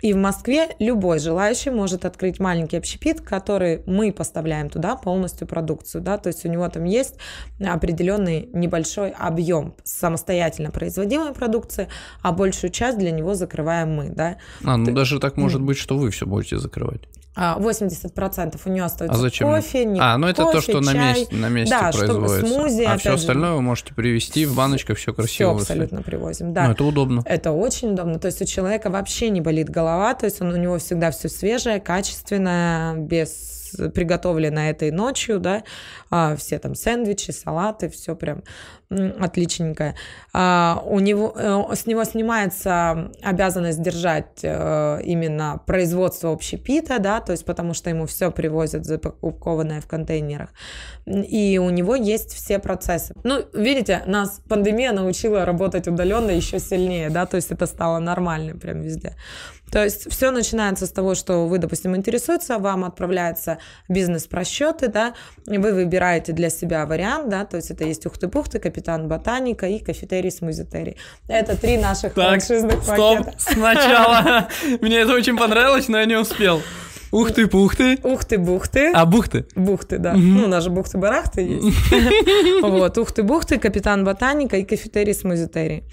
И в Москве любой желающий может открыть маленький общепит, который мы поставляем туда полностью продукцию. Да? То есть у него там есть определенный небольшой объем самостоятельно производимой продукции, а большую часть для него закрываем мы. Да? Даже так может быть, что вы все будете закрывать. 80% у нее остается кофе, это то, что чай, на месте да, производится. Смузи, а все остальное вы можете привезти в баночках, все красиво. Все абсолютно привозим, да. Это удобно. Это очень удобно. То есть у человека вообще не болит голова, то есть у него всегда все свежее, качественное, приготовлено этой ночью, да. Все там сэндвичи, салаты, все прям отличненькое. С него снимается обязанность держать именно производство общепита, да, то есть потому что ему все привозят запакованное в контейнерах. И у него есть все процессы. Ну, видите, нас пандемия научила работать удаленно еще сильнее, да, то есть это стало нормальным прям везде. То есть все начинается с того, что вы, допустим, интересуется, вам отправляются бизнес-просчеты, да, вы выбираете для себя вариант, да, то есть это есть ухты-пухты, капитан Ботаника и кафетерий смузитерий. Это три наших франшизных пакета. Стоп, сначала. Мне это очень понравилось, но я не успел. Ухты-пухты. Ухты-бухты. А, бухты? Бухты, да. Ну, у нас же бухты-барахты есть. Вот, ухты-бухты, капитан Ботаника и кафетерий смузитерий.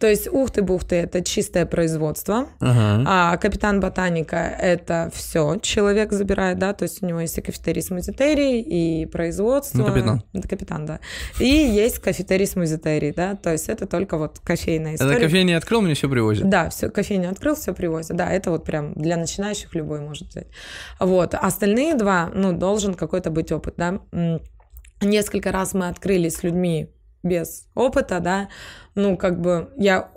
То есть ухты-бухты – это чистое производство, а капитан Ботаника – это все человек забирает, да, то есть у него есть и кафетерий, смузитерий, и производство. Ну, капитан. Это капитан, да. И есть кафетерий, смузитерий, да, то есть это только вот кофейная история. Это кофейня открыл, мне все привозят. Да, все, кофейня открыл, все привозят, да, это вот прям для начинающих любой может взять. Вот, остальные два, ну, должен какой-то быть опыт, да. Несколько раз мы открыли с людьми без опыта, да, ну, как бы,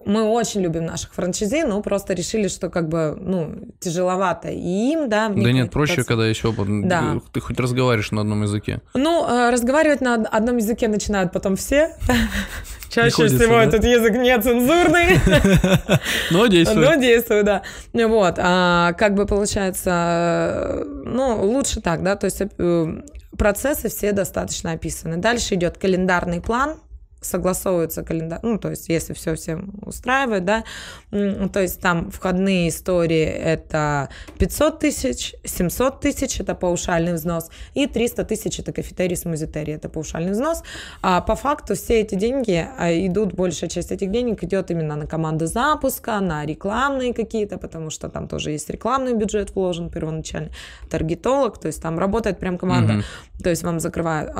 мы очень любим наших франшизи, но просто решили, что, как бы, ну, тяжеловато и им, да. Да нет, проще, когда есть опыт, да. Ты хоть разговариваешь на одном языке. Ну, разговаривать на одном языке начинают потом все, чаще всего этот язык не цензурный. Но действует, да. Вот, как бы, получается, ну, лучше так, да, то есть процессы все достаточно описаны. Дальше идет календарный план, согласовывается календарь, ну, то есть если все всем устраивает, да, то есть там входные истории это 500 000, 700 000 это паушальный взнос и 300 000 это кафетерий, смузитерий, это паушальный взнос. А по факту все эти деньги идут, большая часть этих денег идет именно на команду запуска, на рекламные какие-то, потому что там тоже есть рекламный бюджет вложен первоначально, таргетолог, то есть там работает прям команда, то есть вам закрывают,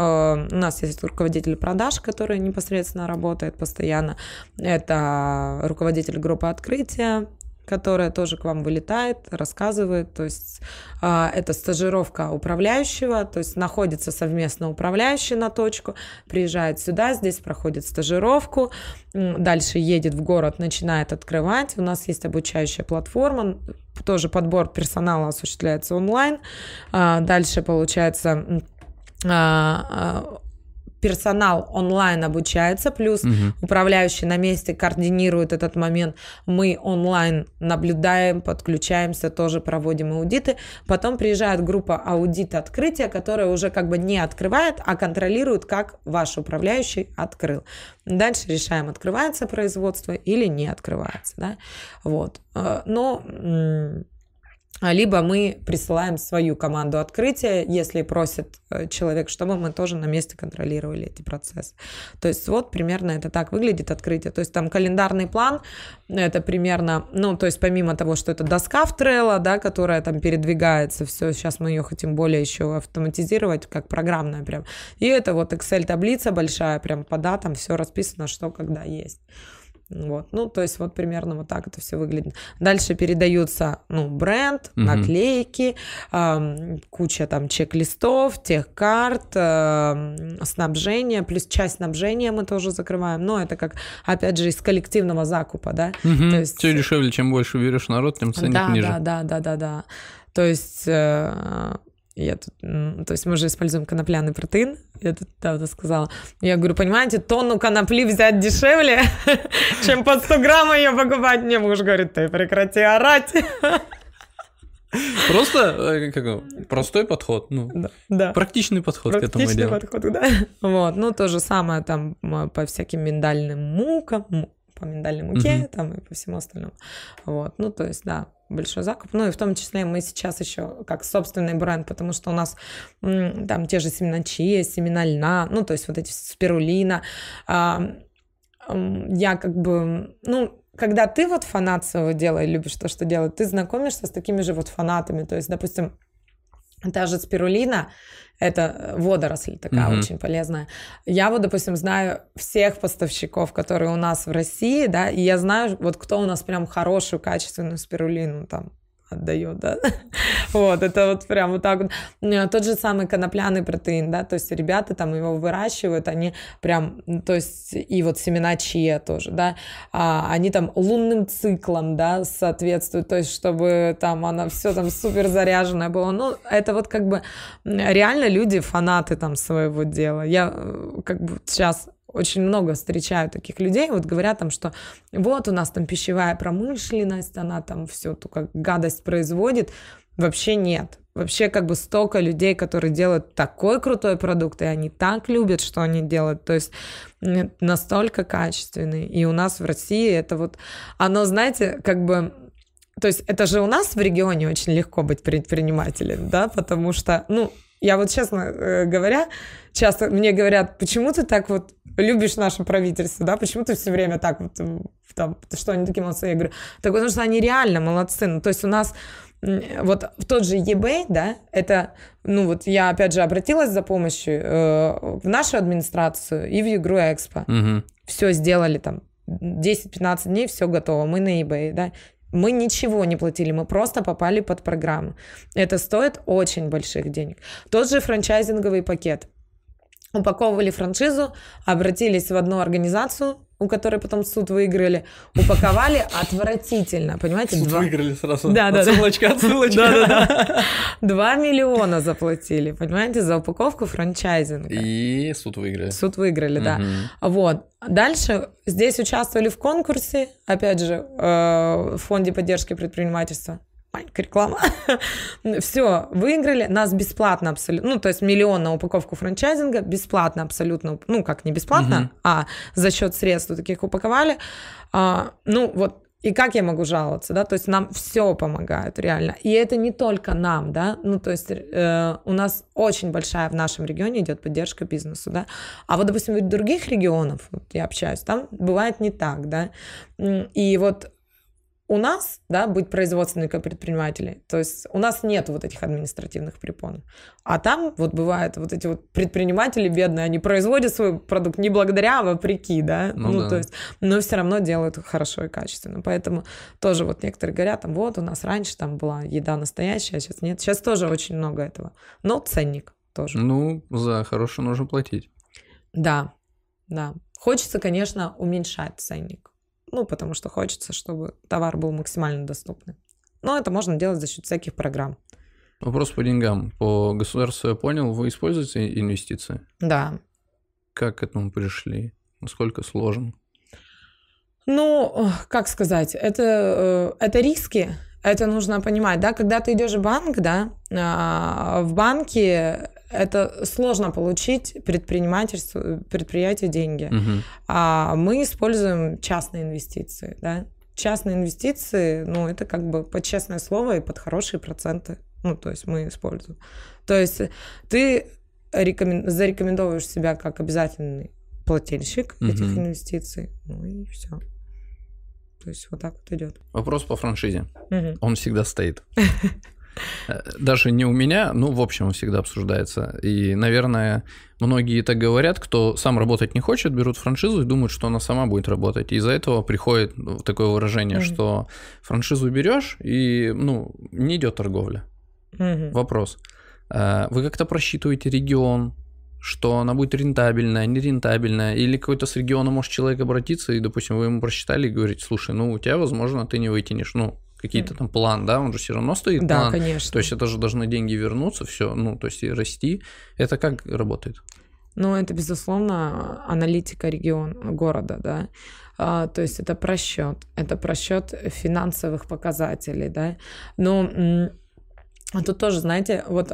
у нас есть руководитель продаж, который непосредственно работает постоянно. Это руководитель группы открытия, которая тоже к вам вылетает, рассказывает. То есть это стажировка управляющего, то есть находится совместно управляющий на точку, приезжает сюда, здесь проходит стажировку, дальше едет в город, начинает открывать. У нас есть обучающая платформа, тоже подбор персонала осуществляется онлайн. Дальше, получается, персонал онлайн обучается, плюс управляющий на месте координирует этот момент. Мы онлайн наблюдаем, подключаемся, тоже проводим аудиты. Потом приезжает группа аудит открытия, которая уже как бы не открывает, а контролирует, как ваш управляющий открыл. Дальше решаем, открывается производство или не открывается. Да? Вот. Но... Либо мы присылаем свою команду открытия, если просит человек, чтобы мы тоже на месте контролировали эти процессы. То есть вот примерно это так выглядит открытие. То есть там календарный план, это примерно, ну то есть помимо того, что это доска в Trello, да, которая там передвигается, все, сейчас мы ее хотим более еще автоматизировать, как программная прям. И это вот Excel-таблица большая, прям по датам все расписано, что когда есть. Вот. Ну, то есть вот примерно вот так это все выглядит. Дальше передаются, ну, бренд, наклейки, куча там чек-листов, техкарт, снабжение, плюс часть снабжения мы тоже закрываем. Но это как, опять же, из коллективного закупа, да? То есть... Все дешевле, чем больше берешь народ, тем ценник ниже. Да. То есть... То есть мы же используем конопляный протеин, я тут давно сказала. Я говорю, понимаете, тонну конопли взять дешевле, чем под 100 грамм ее покупать. Мне муж говорит, ты прекрати орать. Просто как, простой подход, практичный подход к этому делу. Вот, ну то же самое там по всяким миндальным мукам, по миндальной муке там и по всему остальному. Вот, ну то есть да. Большой закуп. Ну и в том числе мы сейчас еще как собственный бренд, потому что у нас там те же семена чия, семена льна, ну то есть вот эти спирулина. Я как бы, ну, когда ты вот фанат своего дела и любишь то, что делаешь, ты знакомишься с такими же вот фанатами. То есть, допустим, та же спирулина, это водоросль такая очень полезная. Я вот, допустим, знаю всех поставщиков, которые у нас в России, да, и я знаю, вот кто у нас прям хорошую, качественную спирулину там отдает, да. Вот, это вот прям вот так вот. Тот же самый конопляный протеин, да, то есть ребята там его выращивают, они прям, то есть и вот семена чиа тоже, да, они там лунным циклом, да, соответствуют, то есть чтобы там она все там супер заряженная была. Ну, это вот как бы реально люди фанаты там своего дела. Я как бы сейчас... Очень много встречаю таких людей, вот говорят там, что вот у нас там пищевая промышленность, она там все только гадость производит. Вообще нет. Вообще как бы столько людей, которые делают такой крутой продукт, и они так любят, что они делают. То есть настолько качественный. И у нас в России это вот, оно, знаете, как бы... То есть это же у нас в регионе очень легко быть предпринимателем, да, потому что, ну... Я вот, честно говоря, часто мне говорят, почему ты так вот любишь наше правительство, да, почему ты все время так вот, там, что они такие молодцы, я говорю, так потому что они реально молодцы, ну, то есть у нас вот в тот же eBay, да, это, ну, вот я, опять же, обратилась за помощью в нашу администрацию и в Югру Экспо, все сделали там, 10-15 дней, все готово, мы на eBay, да. Мы ничего не платили, мы просто попали под программу. Это стоит очень больших денег. Тот же франчайзинговый пакет. Упаковывали франшизу, обратились в одну организацию, у которой потом суд выиграли, упаковали отвратительно, понимаете? Суд выиграли сразу. Да. 2 миллиона заплатили, понимаете, за упаковку франчайзинга. И суд выиграли. Суд выиграли, да. Вот. Дальше здесь участвовали в конкурсе, опять же, в фонде поддержки предпринимательства. Маленькая реклама. Все, выиграли. Нас бесплатно абсолютно... Ну, то есть 1 миллион на упаковку франчайзинга. Бесплатно абсолютно... Ну, как не бесплатно, а за счет средств таких упаковали. Ну, вот. И как я могу жаловаться, да? То есть нам все помогают, реально. И это не только нам, да? Ну, то есть у нас очень большая в нашем регионе идет поддержка бизнесу, да? А вот, допустим, в других регионов, вот я общаюсь, там бывает не так, да? И вот... У нас, да, быть производственником предпринимателей, то есть у нас нет вот этих административных препон. А там вот бывают вот эти вот предприниматели бедные, они производят свой продукт не благодаря, а вопреки, да, ну, то есть, но все равно делают хорошо и качественно. Поэтому тоже вот некоторые говорят, там, вот у нас раньше там была еда настоящая, а сейчас нет. Сейчас тоже очень много этого. Но ценник тоже. Ну, за хорошее нужно платить. Да, да. Хочется, конечно, уменьшать ценник. Ну, потому что хочется, чтобы товар был максимально доступный. Но это можно делать за счет всяких программ. Вопрос по деньгам. По государству я понял, вы используете инвестиции? Да. Как к этому пришли? Насколько сложно? Ну, как сказать, это риски, это нужно понимать, да, когда ты идешь в банк, да, в банке это сложно получить предпринимательству, предприятию деньги, а мы используем частные инвестиции, да, частные инвестиции, ну, это как бы под честное слово и под хорошие проценты, ну, то есть мы используем, то есть ты зарекомендовываешь себя как обязательный плательщик этих инвестиций, ну и все. То есть вот так вот идет. Вопрос по франшизе. Он всегда стоит. Даже не у меня, ну, в общем, он всегда обсуждается. И, наверное, многие так говорят, кто сам работать не хочет, берут франшизу и думают, что она сама будет работать. Из-за этого приходит такое выражение, что франшизу берешь и, ну, не идет торговля. Вопрос. Вы как-то просчитываете регион, что она будет рентабельная, нерентабельная, или какой-то с региона может человек обратиться, и, допустим, вы ему просчитали и говорите, слушай, ну, у тебя, возможно, ты не вытянешь, ну, какие-то там план, да, он же все равно стоит, да, план. Да, конечно. То есть это же должны деньги вернуться, все, ну, то есть и расти. Это как работает? Ну, это, безусловно, аналитика региона, города, да. То есть это просчет финансовых показателей, да. Но тут тоже, знаете, вот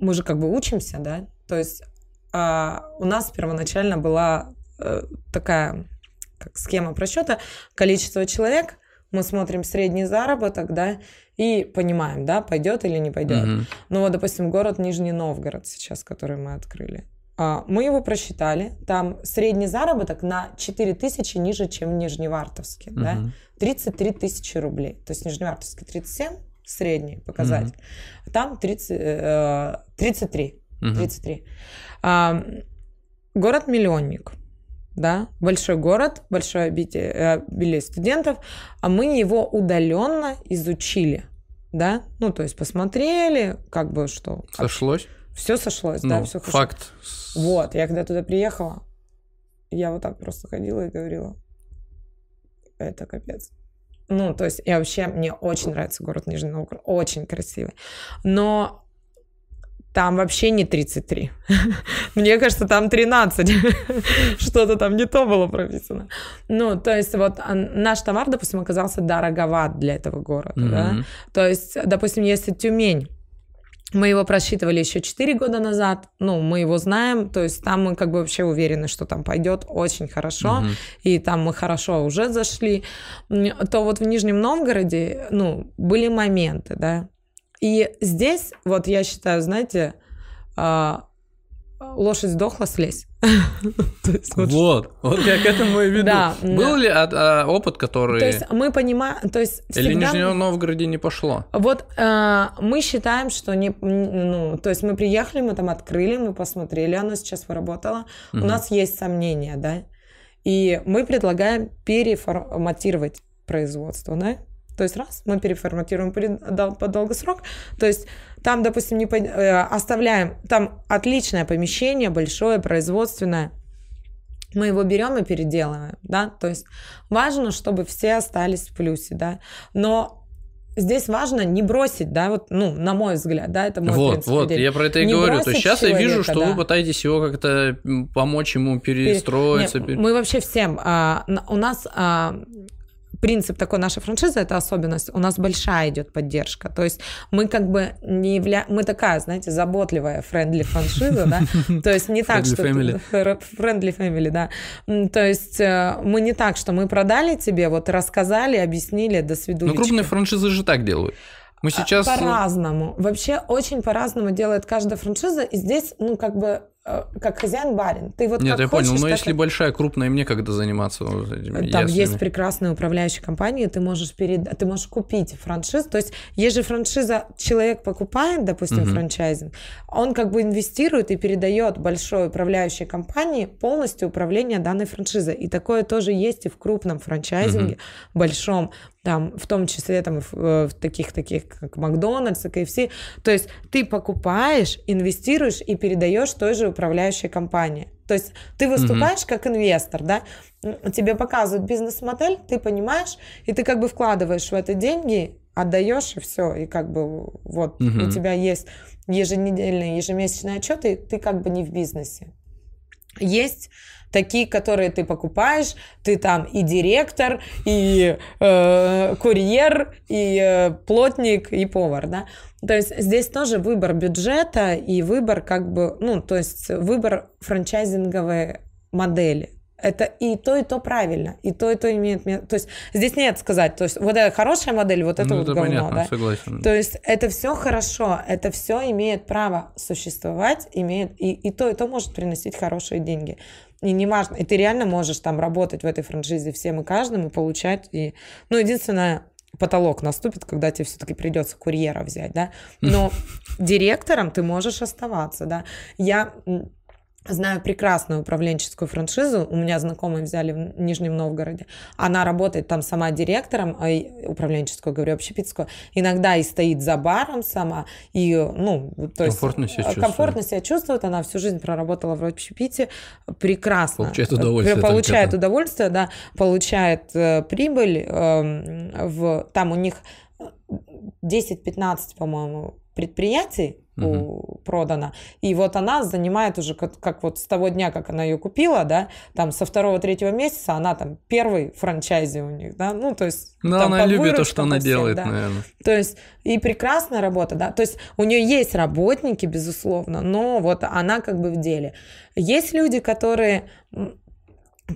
мы же как бы учимся, да, то есть у нас первоначально была такая схема просчета, количество человек, мы смотрим средний заработок, да, и понимаем, да, пойдет или не пойдет. Ну вот, допустим, город Нижний Новгород сейчас, который мы открыли, мы его просчитали, там средний заработок на 4 тысячи ниже, чем в Нижневартовске, да, 33 тысячи рублей, то есть в Нижневартовске 37, средний показатель, там 33. Город-миллионник, да, большой город, большое обилие студентов, а мы его удаленно изучили, да, ну, то есть посмотрели, как бы что. Сошлось? Все сошлось, ну, да, все хорошо. Факт. Вот, я когда туда приехала, я вот так просто ходила и говорила, это капец. Ну, то есть, я вообще, мне очень нравится город Нижний Новгород, очень красивый, но там вообще не 33. Мне кажется, там 13. Что-то там не то было прописано. Ну, то есть, вот наш товар, допустим, оказался дороговат для этого города. Да? То есть, допустим, если Тюмень, мы его просчитывали еще 4 года назад, ну, мы его знаем, то есть там мы как бы вообще уверены, что там пойдет очень хорошо, и там мы хорошо уже зашли, то вот в Нижнем Новгороде, ну, были моменты, да. И здесь, вот я считаю, знаете, лошадь сдохла, слезь. Вот, вот я к этому и веду. Был ли опыт, который... То есть мы понимаем... Или в Нижнем Новгороде не пошло? Вот мы считаем, что... Ну, то есть мы приехали, мы там открыли, мы посмотрели, оно сейчас выработало. У нас есть сомнения, да? И мы предлагаем переформатировать производство, да? То есть раз, мы переформатируем по долгосрок, то есть там, допустим, не оставляем, там отличное помещение, большое, производственное, мы его берем и переделываем, да, то есть важно, чтобы все остались в плюсе, да, но здесь важно не бросить, да, вот, ну, на мой взгляд, да, это мой принцип. Вот, я про это и говорю, то есть сейчас человека, я вижу, что да. Вы пытаетесь его как-то помочь ему перестроиться. Нет, мы вообще всем, у нас... Принцип такой нашей франшизы, это особенность, у нас большая идет поддержка, то есть мы как бы не являемся, мы такая, знаете, заботливая френдли франшиза, да, то есть не так, что... Friendly family, да, то есть мы не так, что мы продали тебе, вот рассказали, объяснили, до свидулечки. Но крупные франшизы же так делают. Мы сейчас... По-разному, вообще очень по-разному делает каждая франшиза, и здесь, ну, как бы... Как хозяин барин. Ты вот... Нет, как я хочешь, понял, но если большая, крупная, мне когда заниматься вот этими... Там есть прекрасные управляющие компании, ты можешь, ты можешь купить франшизу. То есть, если франшиза, человек покупает, допустим, франчайзинг, он как бы инвестирует и передает большой управляющей компании полностью управление данной франшизой. И такое тоже есть и в крупном франчайзинге, большом, там, в том числе там, в таких как Макдональдс, KFC. То есть ты покупаешь, инвестируешь и передаешь той же управляющей компании. То есть ты выступаешь как инвестор, да? Тебе показывают бизнес-модель, ты понимаешь, и ты как бы вкладываешь в это деньги, отдаешь, и все, и как бы вот у тебя есть еженедельные, ежемесячные отчеты, и ты как бы не в бизнесе. Есть такие, которые ты покупаешь, ты там и директор, и курьер, и плотник, и повар, да. То есть здесь тоже выбор бюджета и выбор как бы, ну, то есть выбор франчайзинговой модели. Это и то правильно, и то имеет... То есть здесь нет сказать, то есть вот это хорошая модель, вот это ну, вот это говно, понятно, да? Согласен. То есть это все хорошо, это все имеет право существовать, имеет... и то может приносить хорошие деньги. И не важно, и ты реально можешь там работать в этой франшизе всем и каждым, и получать, и... Ну, единственное, потолок наступит, когда тебе все-таки придется курьера взять, да? Но директором ты можешь оставаться, да? Я... Знаю прекрасную управленческую франшизу, у меня знакомые взяли в Нижнем Новгороде, она работает там сама директором, управленческую, говорю, общепитскую, иногда и стоит за баром сама, и, ну, то есть... Комфортно себя чувствует, она всю жизнь проработала в общепите, прекрасно. Получает удовольствие. Получает удовольствие, да, получает прибыль, там у них 10-15, по-моему, предприятий, продана. И вот она занимает уже, как вот с того дня, как она ее купила, да, там со 2-3 месяца она там первый франчайзи у них, да, ну, то есть... Ну, она любит то, что она делает, да. Наверное. То есть и прекрасная работа, да, то есть у нее есть работники, безусловно, но вот она как бы в деле. Есть люди, которые...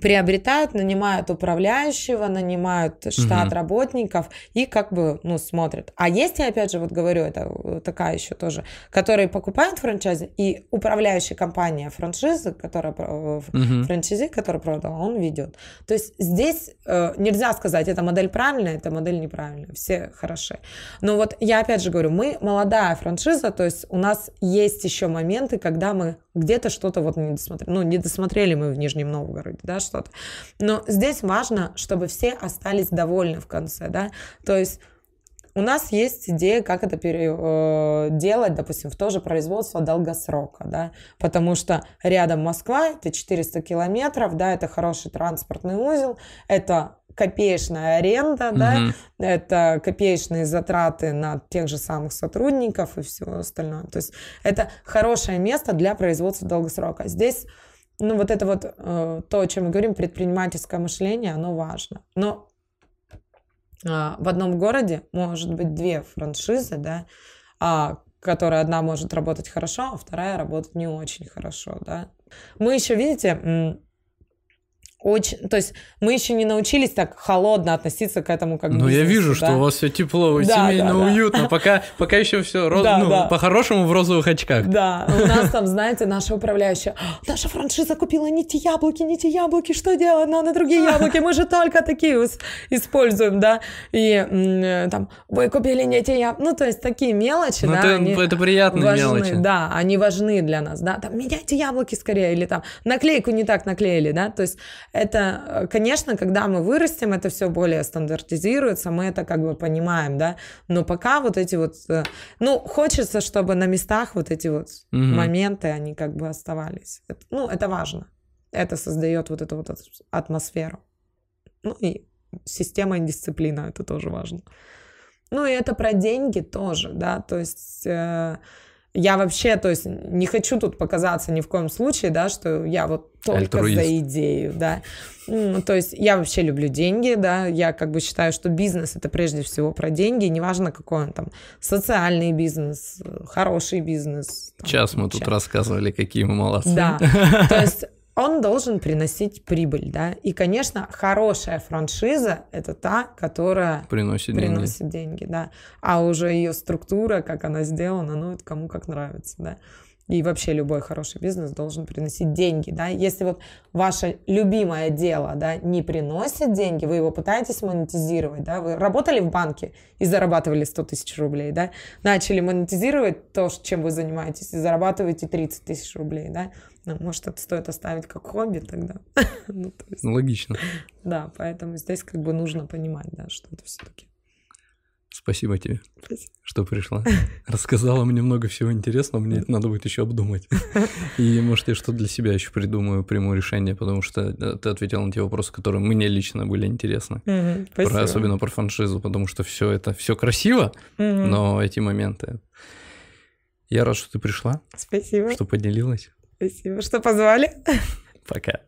приобретают, нанимают управляющего, нанимают штат работников и как бы, ну, смотрят. А есть, я опять же вот говорю, это такая еще тоже, которые покупают франчайзи, и управляющая компания франшизы, которая франчайзи, которая продала, он ведет. То есть здесь нельзя сказать, эта модель правильная, эта модель неправильная, все хороши. Но вот я опять же говорю, мы молодая франшиза, то есть у нас есть еще моменты, когда мы где-то что-то вот не досмотрели. Ну, не досмотрели мы в Нижнем Новгороде, да, что-то. Но здесь важно, чтобы все остались довольны в конце, да. То есть у нас есть идея, как это делать, допустим, в то же производство долгосрока, да. Потому что рядом Москва, это 400 километров, да, это хороший транспортный узел, это копеечная аренда, да, это копеечные затраты на тех же самых сотрудников и все остальное. То есть это хорошее место для производства долгосрока. Здесь, ну, вот это вот то, о чем мы говорим, предпринимательское мышление, оно важно. Но в одном городе может быть две франшизы, да, которая одна может работать хорошо, а вторая работает не очень хорошо, да. Мы еще, видите... То есть мы еще не научились так холодно относиться к этому, как бизнесу. Ну, я вижу, да? Что у вас все тепло, да, семейно, да, уютно. Да. Пока еще все по-хорошему в розовых очках. Да, у нас там, знаете, наша управляющая: наша франшиза купила не те яблоки, что делать? Надо другие яблоки, мы же только такие используем, да. И там, вы купили не те яблоки. Ну, то есть такие мелочи, да. Это приятные мелочи. Да, они важны для нас, да. Там, меняйте яблоки скорее, или там, наклейку не так наклеили, да. То есть это, конечно, когда мы вырастем, это все более стандартизируется, мы это как бы понимаем, да, но пока вот эти вот, ну, хочется, чтобы на местах вот эти вот моменты, они как бы оставались. Ну, это важно. Это создает вот эту вот атмосферу. Ну, и система и дисциплина, это тоже важно. Ну, и это про деньги тоже, да, то есть... Я вообще, то есть, не хочу тут показаться ни в коем случае, да, что я вот только альтруист за идею, да. Ну, то есть, я вообще люблю деньги, да, я как бы считаю, что бизнес – это прежде всего про деньги, неважно, какой он там, социальный бизнес, хороший бизнес. Там, тут рассказывали, какие мы молодцы. Да, то есть, он должен приносить прибыль, да, и, конечно, хорошая франшиза – это та, которая приносит деньги, да, а уже ее структура, как она сделана, ну, это кому как нравится, да, и вообще любой хороший бизнес должен приносить деньги, да, если вот ваше любимое дело, да, не приносит деньги, вы его пытаетесь монетизировать, да, вы работали в банке и зарабатывали 100 тысяч рублей, да, начали монетизировать то, чем вы занимаетесь, и зарабатываете 30 тысяч рублей, да. Ну, может, это стоит оставить как хобби тогда. Ну, то есть, логично. Да, поэтому здесь как бы нужно понимать, да, что это все-таки. Спасибо тебе, что пришла. Рассказала мне много всего интересного, мне это надо будет еще обдумать. И, может, я что-то для себя еще придумаю, приму решение, потому что ты ответил на те вопросы, которые мне лично были интересны. Особенно про франшизу, потому что все это все красиво, но эти моменты. Я рад, что ты пришла. Спасибо. Что поделилась. Спасибо, что позвали. Пока.